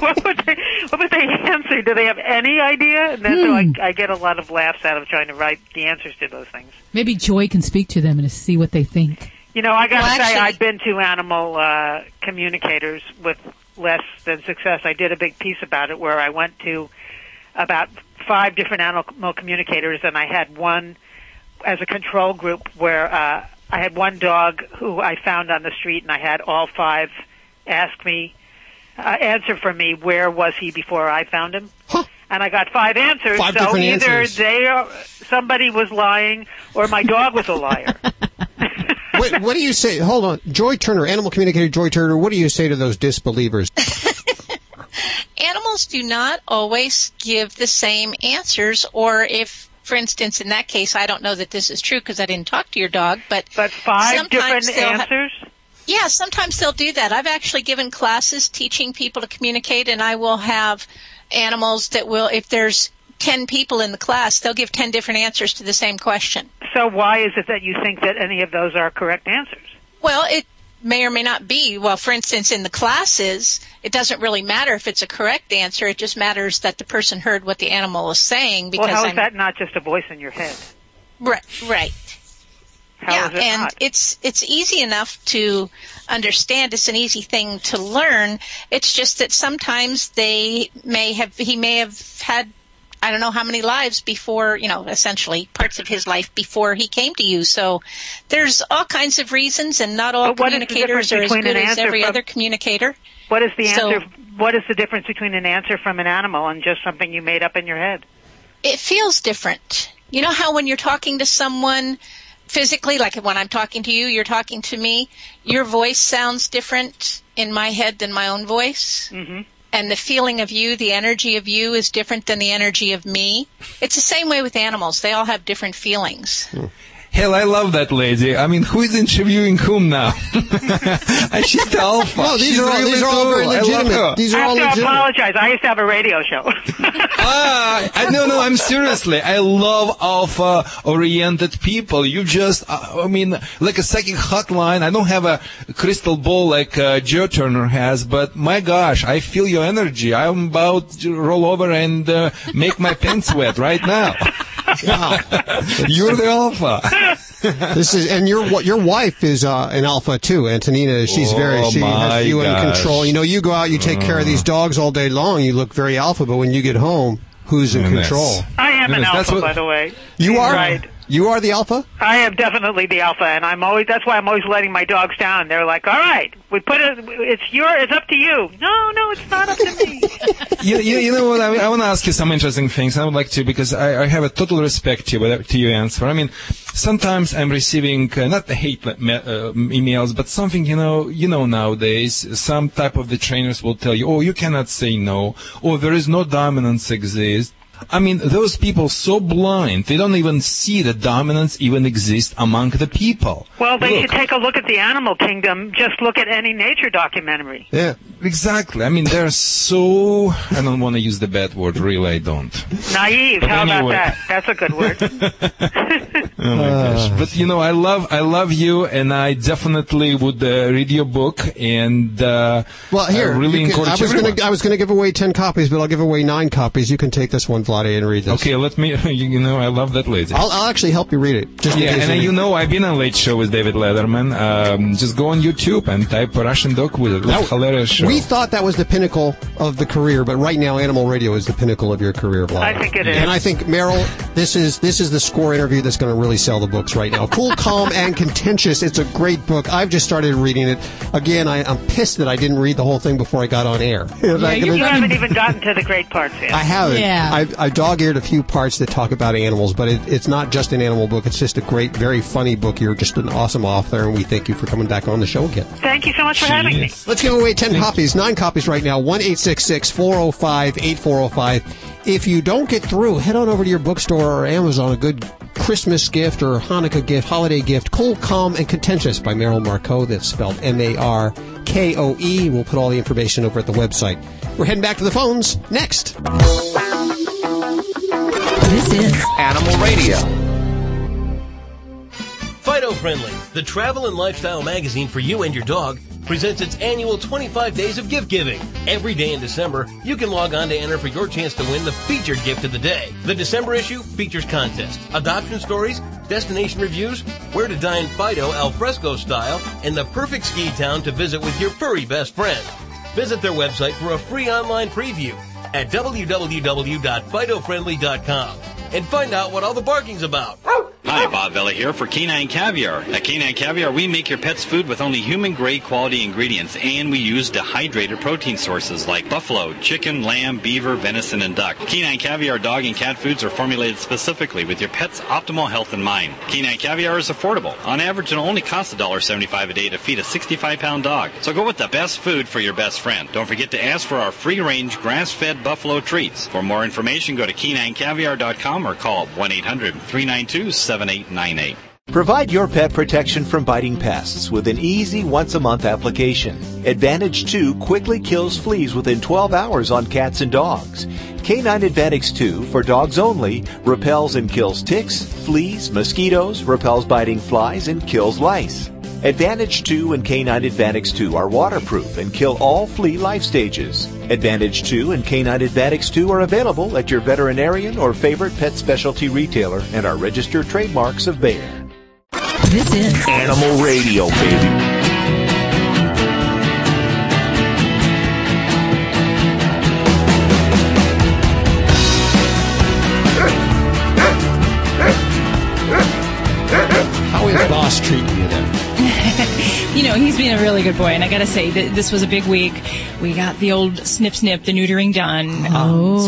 What would they, what would they answer? Do they have any idea? And then hmm. so I, I get a lot of laughs out of trying to write the answers to those things. Maybe Joy can speak to them and see what they think. You know, I got to well, say, actually, I've been to animal uh, communicators with less than success. I did a big piece about it where I went to about five different animal communicators, and I had one as a control group where uh, I had one dog who I found on the street, and I had all five ask me, uh, answer for me, where was he before I found him? Huh. And I got five answers. Five so different either answers. They are, somebody was lying, or my dog was a liar. Wait, what do you say? Hold on, Joy Turner, animal communicator Joy Turner. What do you say to those disbelievers? Animals do not always give the same answers, or if. For instance, in that case, I don't know that this is true because I didn't talk to your dog, but but five different answers? Ha- yeah, sometimes they'll do that. I've actually given classes teaching people to communicate, and I will have animals that will, if there's ten people in the class, they'll give ten different answers to the same question. So why is it that you think that any of those are correct answers? Well, it may or may not be. Well, for instance, in the classes, it doesn't really matter if it's a correct answer. It just matters that the person heard what the animal is saying. Because well, how is I'm... that not just a voice in your head? Right. Right. How yeah, is it and not? it's it's easy enough to understand. It's an easy thing to learn. It's just that sometimes they may have he may have had I don't know how many lives before, you know, essentially parts of his life before he came to you. So there's all kinds of reasons, and not all communicators are as good as every other communicator. What is the answer? What is the difference between an answer from an animal and just something you made up in your head? It feels different. You know how when you're talking to someone physically, like when I'm talking to you, you're talking to me, your voice sounds different in my head than my own voice. Mm-hmm. And the feeling of you, the energy of you is different than the energy of me. It's the same way with animals. They all have different feelings. Mm. Hell, I love that lady. I mean, who is interviewing whom now? And she's the alpha. No, these she's are all, really these are all very legitimate. These are all legitimate. I have to apologize. I used to have a radio show. uh, I, no, no, I'm seriously. I love alpha-oriented people. You just, uh, I mean, like a psychic hotline. I don't have a crystal ball like uh, Joy Turner has, but my gosh, I feel your energy. I'm about to roll over and uh, make my pants sweat right now. Wow. You're the alpha. This is, and your your wife is uh, an alpha too, Antonina. She's oh, very, she has you gosh. in control. You know, you go out, you take uh. care of these dogs all day long. You look very alpha, but when you get home, who's in Goodness. control? I am Goodness. an alpha, what, by the way. You She's are. Right. You are the alpha? I am definitely the alpha, and I'm always. That's why I'm always letting my dogs down. They're like, "All right, we put it. It's your. It's up to you." No, no, it's not up to me. you, you, you know what? I, I want to ask you some interesting things. I would like to because I, I have a total respect to you, to your answer. I mean, sometimes I'm receiving uh, not the hate uh, emails, but something you know. You know, nowadays, some type of the trainers will tell you, "Oh, you cannot say no," or "There is no dominance exists." I mean, those people so blind, they don't even see that dominance even exists among the people. Well, they look. should take a look at the animal kingdom. Just look at any nature documentary. Yeah, exactly. I mean, they're so... I don't want to use the bad word. Really, I don't. Naive. But How anyway. about that? That's a good word. Oh, my uh, gosh. But, you know, I love I love you, and I definitely would uh, read your book, and uh, well, here, I really encourage can, I was everyone. Gonna, I was going to give away ten copies, but I'll give away nine copies. You can take this one, Vlade, and read this. Okay, let me, you know, I love that lady. I'll, I'll actually help you read it. Just yeah, and you, you know, I've been on Late Show with David Letterman. Um, just go on YouTube and type Russian Dog with a hilarious show. We thought that was the pinnacle of the career, but right now Animal Radio is the pinnacle of your career, Vlade. I think it is. And I think, Merrill, this is, this is the score interview that's going to really sell the books right now. Cool, Calm, and Contentious. It's a great book. I've just started reading it. Again, I, I'm pissed that I didn't read the whole thing before I got on air. Yeah, you haven't even gotten to the great parts yet. I haven't. Yeah. I've I dog-eared a few parts that talk about animals, but it, it's not just an animal book. It's just a great, very funny book. You're just an awesome author, and we thank you for coming back on the show again. Thank you so much for Jeez. having me. Let's give away ten thank copies, you. nine copies right now, one eight six six, four oh five, eight four oh five. If you don't get through, head on over to your bookstore or Amazon, a good Christmas gift or Hanukkah gift, holiday gift, Cool, Calm, and Contentious by Merrill Markoe. That's spelled M A R K O E. We'll put all the information over at the website. We're heading back to the phones next. This is Animal Radio. Fido Friendly, the travel and lifestyle magazine for you and your dog, presents its annual twenty-five days of gift giving. Every day in December, you can log on to enter for your chance to win the featured gift of the day. The December issue features contests, adoption stories, destination reviews, where to dine Fido alfresco style, and the perfect ski town to visit with your furry best friend. Visit their website for a free online preview at w w w dot fido friendly dot com and find out what all the barking's about. Hi, Bob Vella here for Canine Caviar. At Canine Caviar, we make your pet's food with only human-grade quality ingredients, and we use dehydrated protein sources like buffalo, chicken, lamb, beaver, venison, and duck. Canine Caviar dog and cat foods are formulated specifically with your pet's optimal health in mind. Canine Caviar is affordable. On average, it only costs one dollar seventy-five a day to feed a sixty-five pound dog. So go with the best food for your best friend. Don't forget to ask for our free-range, grass-fed buffalo treats. For more information, go to canine caviar dot com or call one eight hundred, three nine two, seven eight nine eight. Provide your pet protection from biting pests with an easy once-a-month application. Advantage two quickly kills fleas within twelve hours on cats and dogs. Canine Advantage two, for dogs only, repels and kills ticks, fleas, mosquitoes, repels biting flies, and kills lice. Advantage two and Canine Advantage two are waterproof and kill all flea life stages. Advantage two and Canine Advantage two are available at your veterinarian or favorite pet specialty retailer and are registered trademarks of Bayer. This is Animal Radio, baby. treating you then? You know, he's been a really good boy, and I got to say that this was a big week. We got the old snip snip, the neutering done. Oh. Um,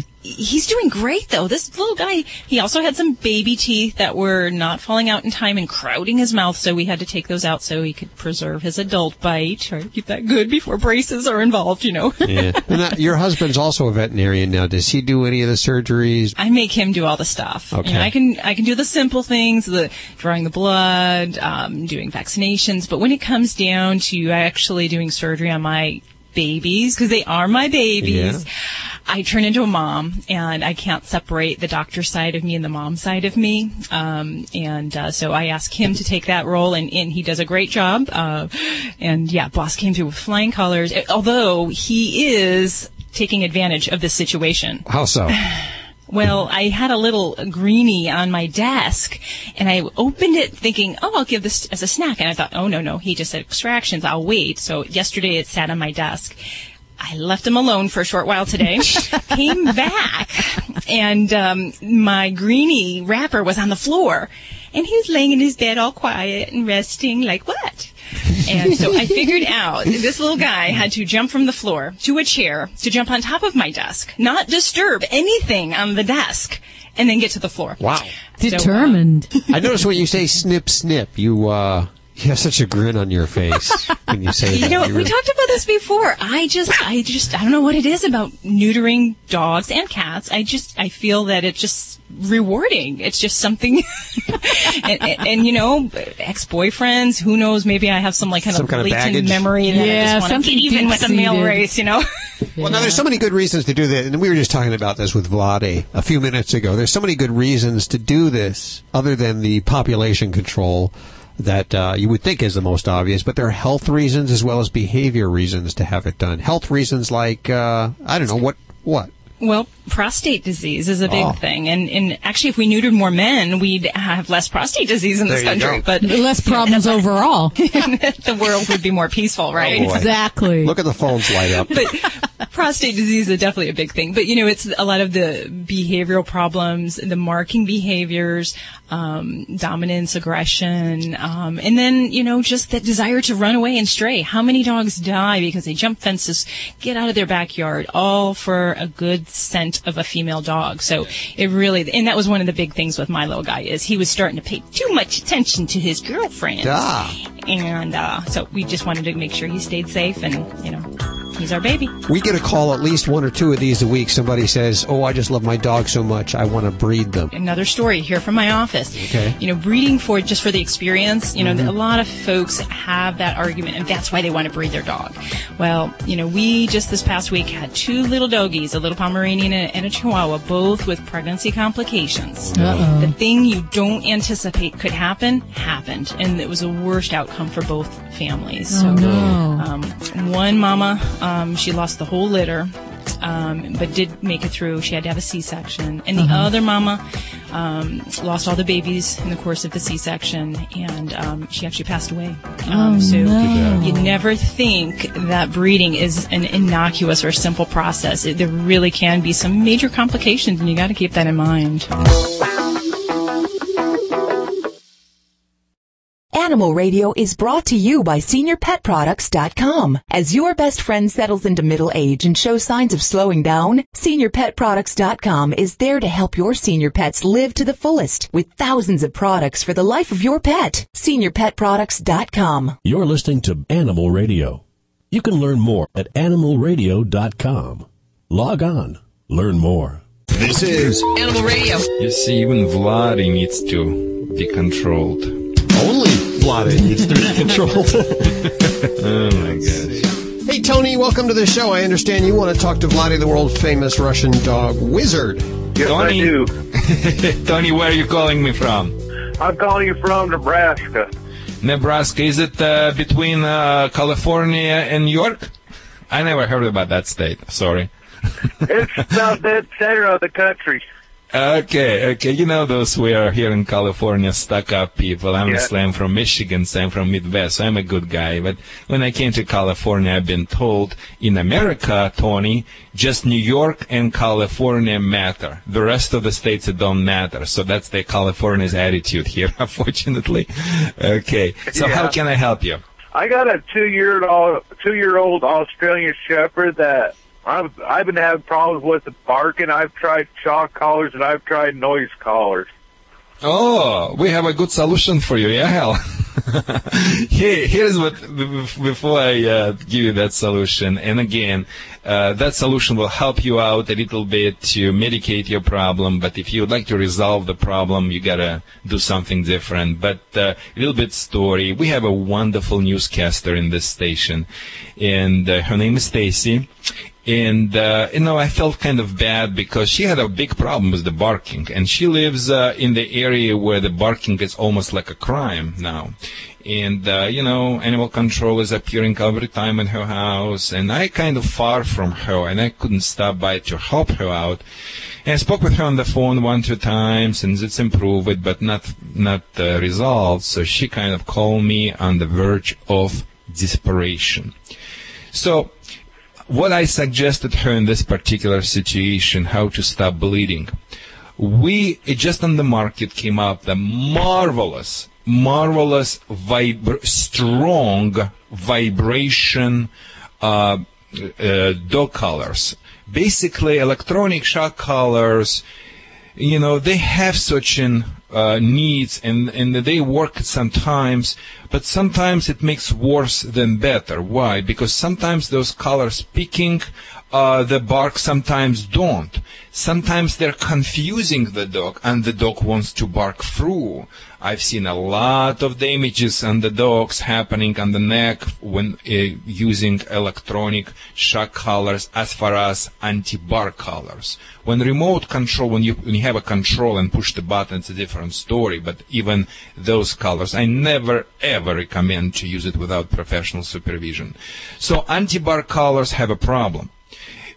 so he's doing great, though. This little guy, he also had some baby teeth that were not falling out in time and crowding his mouth, so we had to take those out so he could preserve his adult bite. Try to keep that good before braces are involved, you know. Yeah. And that, your husband's also a veterinarian now. Does he do any of the surgeries? I make him do all the stuff. Okay. You know, I can I can do the simple things, the drawing the blood, um, doing vaccinations, but when it comes down to actually doing surgery on my babies, because they are my babies, yeah, I turn into a mom, and I can't separate the doctor side of me and the mom side of me. Um, and uh, so I ask him to take that role, and, and he does a great job. Uh, and, yeah, boss came through with flying colors, although he is taking advantage of this situation. How so? Well, I had a little greenie on my desk, and I opened it thinking, oh, I'll give this as a snack. And I thought, oh, no, no, he just said extractions. I'll wait. So yesterday it sat on my desk. I left him alone for a short while today, came back, and um, my greenie wrapper was on the floor. And he's laying in his bed all quiet and resting like, what? And so I figured out this little guy had to jump from the floor to a chair to jump on top of my desk, not disturb anything on the desk, and then get to the floor. Wow. Determined. So, uh, I notice when you say snip, snip, you... uh You have such a grin on your face when you say that. You know, we really... talked about this before. I just, I just, I don't know what it is about neutering dogs and cats. I just, I feel that it's just rewarding. It's just something. and, and, and, you know, ex-boyfriends, who knows, maybe I have some, like, kind some of kind blatant of memory that yeah, I just want to get even with a male race, you know? Yeah. Well, now, there's so many good reasons to do that. And we were just talking about this with Vlade a few minutes ago. There's so many good reasons to do this other than the population control that uh, you would think is the most obvious, but there are health reasons as well as behavior reasons to have it done. Health reasons like, uh, I don't know, what, what? Well, prostate disease is a big oh. thing. And, and actually, if we neutered more men, we'd have less prostate disease in there this country. But less problems overall. The world would be more peaceful, right? Oh, exactly. Look at the phones light up. But prostate disease is definitely a big thing. But, you know, it's a lot of the behavioral problems, the marking behaviors, um, dominance, aggression, um, and then, you know, just that desire to run away and stray. How many dogs die because they jump fences, get out of their backyard, all for a good scent of a female dog. So it really, and that was one of the big things with my little guy, is he was starting to pay too much attention to his girlfriend. Duh. And uh, so we just wanted to make sure he stayed safe, and, you know, he's our baby. We get a call at least one or two of these a week. Somebody says, oh, I just love my dog so much, I want to breed them. Another story here from my office. Okay. You know, breeding for, just for the experience, you know, mm-hmm. a lot of folks have that argument, and that's why they want to breed their dog. Well, you know, we just this past week had two little doggies, a little Pomeranian and and a Chihuahua, both with pregnancy complications. Uh-oh. The thing you don't anticipate could happen, happened. And it was the worst outcome for both families. Oh, so, no. Um, one mama, um, she lost the whole litter, um, but did make it through. She had to have a C-section. And the uh-huh. other mama um, lost all the babies in the course of the C-section, and um, she actually passed away. Um, oh, so no. You never think that breeding is an innocuous or simple process. It, there really can be some major complications, and you got to keep that in mind. Animal Radio is brought to you by Senior Pet Products dot com. As your best friend settles into middle age and shows signs of slowing down, Senior Pet Products dot com is there to help your senior pets live to the fullest with thousands of products for the life of your pet. Senior Pet Products dot com. You're listening to Animal Radio. You can learn more at Animal Radio dot com. Log on. Learn more. This is Animal Radio. You see, even Vlade needs to be controlled. Only Vlade needs to be controlled. Oh, my gosh. Hey, Tony, welcome to the show. I understand you want to talk to Vlade, the world-famous Russian dog wizard. Yes, Tony. I do. Tony, where are you calling me from? I'm calling you from Nebraska. Nebraska. Is it uh, between uh, California and New York? I never heard about that state. Sorry. It's about that center of the country. Okay, okay. You know those we are here in California, stuck-up people. I'm yeah. I'm from Michigan, so I'm from Midwest. So I'm a good guy. But when I came to California, I've been told, in America, Tony, just New York and California matter. The rest of the states, it don't matter. So that's the California's attitude here, unfortunately. Okay. So yeah. How can I help you? I got a two-year-old two-year-old Australian Shepherd that... I've, I've been having problems with the barking. I've tried chalk collars, and I've tried noise collars. Oh, we have a good solution for you, yeah, Hal. Here, here's what, before I uh, give you that solution, and again, uh, that solution will help you out a little bit to medicate your problem, but if you would like to resolve the problem, you got to do something different. But uh, a little bit story. We have a wonderful newscaster in this station, and uh, her name is Stacey. And, uh, you know, I felt kind of bad because she had a big problem with the barking. And she lives uh, in the area where the barking is almost like a crime now. And, uh, you know, animal control is appearing every time in her house. And I kind of far from her, and I couldn't stop by to help her out. And I spoke with her on the phone one, two times, and it's improved, but not, not uh, resolved. So she kind of called me on the verge of desperation. So... what I suggested her in this particular situation, how to stop bleeding. We, it just on the market came out the marvelous, marvelous, vibra- strong vibration uh, uh, dog collars. Basically, electronic shock collars, you know, they have such an uh, needs, and, and they work sometimes, but sometimes it makes worse than better. Why? Because sometimes those collars picking uh, the bark, sometimes don't. Sometimes they're confusing the dog, and the dog wants to bark through. I've seen a lot of damages on the dogs happening on the neck when uh, using electronic shock collars as far as anti-bark collars. When remote control, when you, when you have a control and push the button, it's a different story. But even those collars, I never, ever recommend to use it without professional supervision. So anti-bark collars have a problem.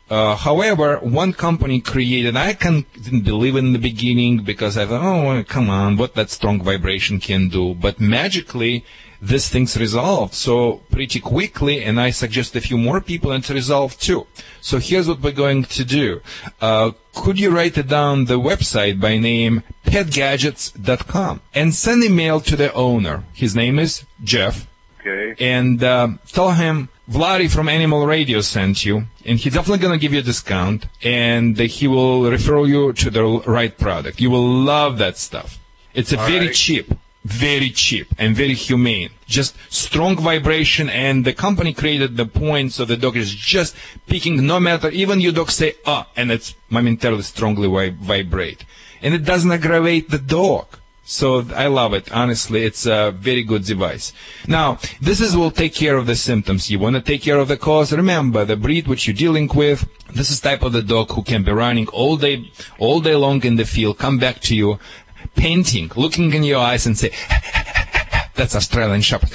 Uh, however, one company created, I can, didn't believe in the beginning because I thought, oh, come on, what that strong vibration can do. But magically, this thing's resolved so pretty quickly, and I suggest a few more people, and it's resolved too. So here's what we're going to do. Uh, could you write it down the website by name pet gadgets dot com and send an email to the owner. His name is Jeff. Okay. And uh, tell him, Vlade from Animal Radio sent you, and he's definitely going to give you a discount, and he will refer you to the right product. You will love that stuff. It's a All very right. cheap, very cheap, and very humane. Just strong vibration, and the company created the point so the dog is just picking no matter. Even your dog say, ah, and it's momentarily strongly vibrate. And it doesn't aggravate the dog. So I love it. Honestly, it's a very good device. Now, this is will take care of the symptoms. You want to take care of the cause. Remember, the breed which you're dealing with, this is type of the dog who can be running all day, all day long in the field, come back to you, panting, looking in your eyes and say, that's Australian Shepherd.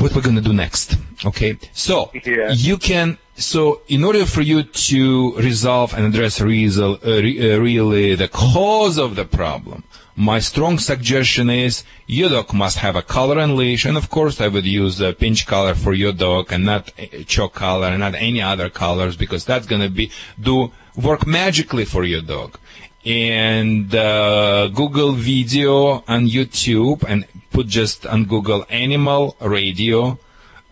What we're going to do next? Okay. So yeah. you can... So, in order for you to resolve and address reason, uh, re, uh, really the cause of the problem, my strong suggestion is your dog must have a collar and leash, and of course I would use a pinch collar for your dog and not a choke collar and not any other collars because that's going to be do work magically for your dog. And uh, Google video on YouTube and put just on Google Animal Radio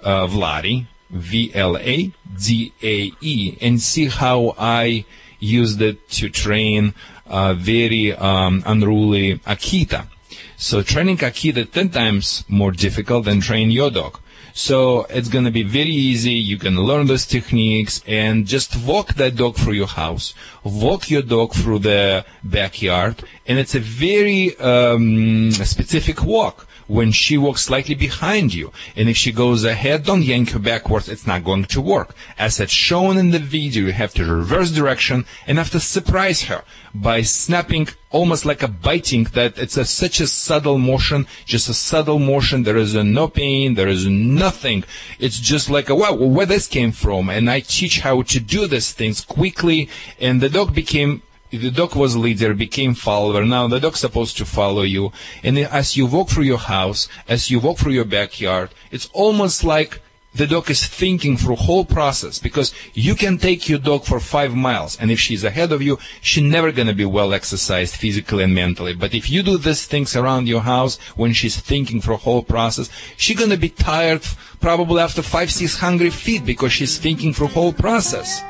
uh, Vlade. V L A D A E, and see how I used it to train a very um, unruly Akita. So training Akita ten times more difficult than train your dog. So it's going to be very easy. You can learn those techniques and just walk that dog through your house. Walk your dog through the backyard, and it's a very um, specific walk. When she walks slightly behind you, and if she goes ahead, don't yank her backwards. It's not going to work. As it's shown in the video, you have to reverse direction and have to surprise her by snapping almost like a biting that it's a, such a subtle motion, just a subtle motion. There is a, no pain. There is nothing. It's just like, a, wow, where this came from. And I teach how to do these things quickly, and the dog became the dog was leader, became follower. Now the dog's supposed to follow you. And as you walk through your house, as you walk through your backyard, it's almost like the dog is thinking through whole process, because you can take your dog for five miles, and if she's ahead of you, she's never going to be well exercised physically and mentally. But if you do these things around your house when she's thinking through whole process, she's going to be tired probably after five, six hungry feet, because she's thinking through whole process.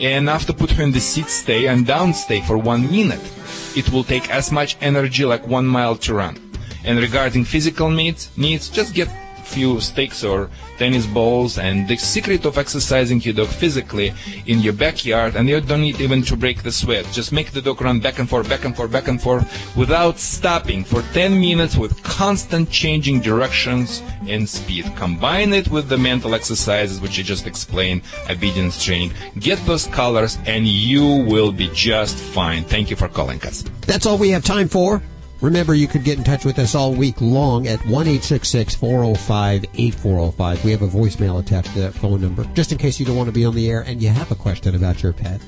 And after put her in the sit stay and down stay for one minute, it will take as much energy like one mile to run. And regarding physical needs, needs just get few sticks or tennis balls, and the secret of exercising your dog physically in your backyard, and you don't need even to break the sweat, just make the dog run back and forth, back and forth, back and forth without stopping for ten minutes with constant changing directions and speed. Combine it with the mental exercises which I just explained, obedience training. Get those colors and you will be just fine. Thank you for calling us. That's all we have time for. Remember, you could get in touch with us all week long at one eight six six, four oh five, eight four oh five. We have a voicemail attached to that phone number, just in case you don't want to be on the air and you have a question about your pet.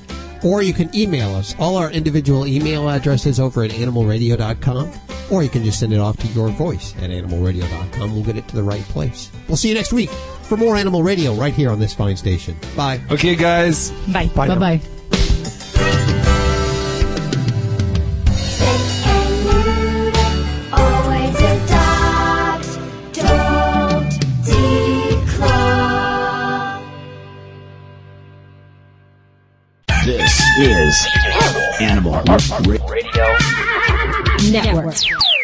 Or you can email us. All our individual email addresses over at animal radio dot com. Or you can just send it off to your voice at animal radio dot com. We'll get it to the right place. We'll see you next week for more Animal Radio right here on this fine station. Bye. Okay, guys. Bye. Bye. Bye-bye. This is Animal Radio Network.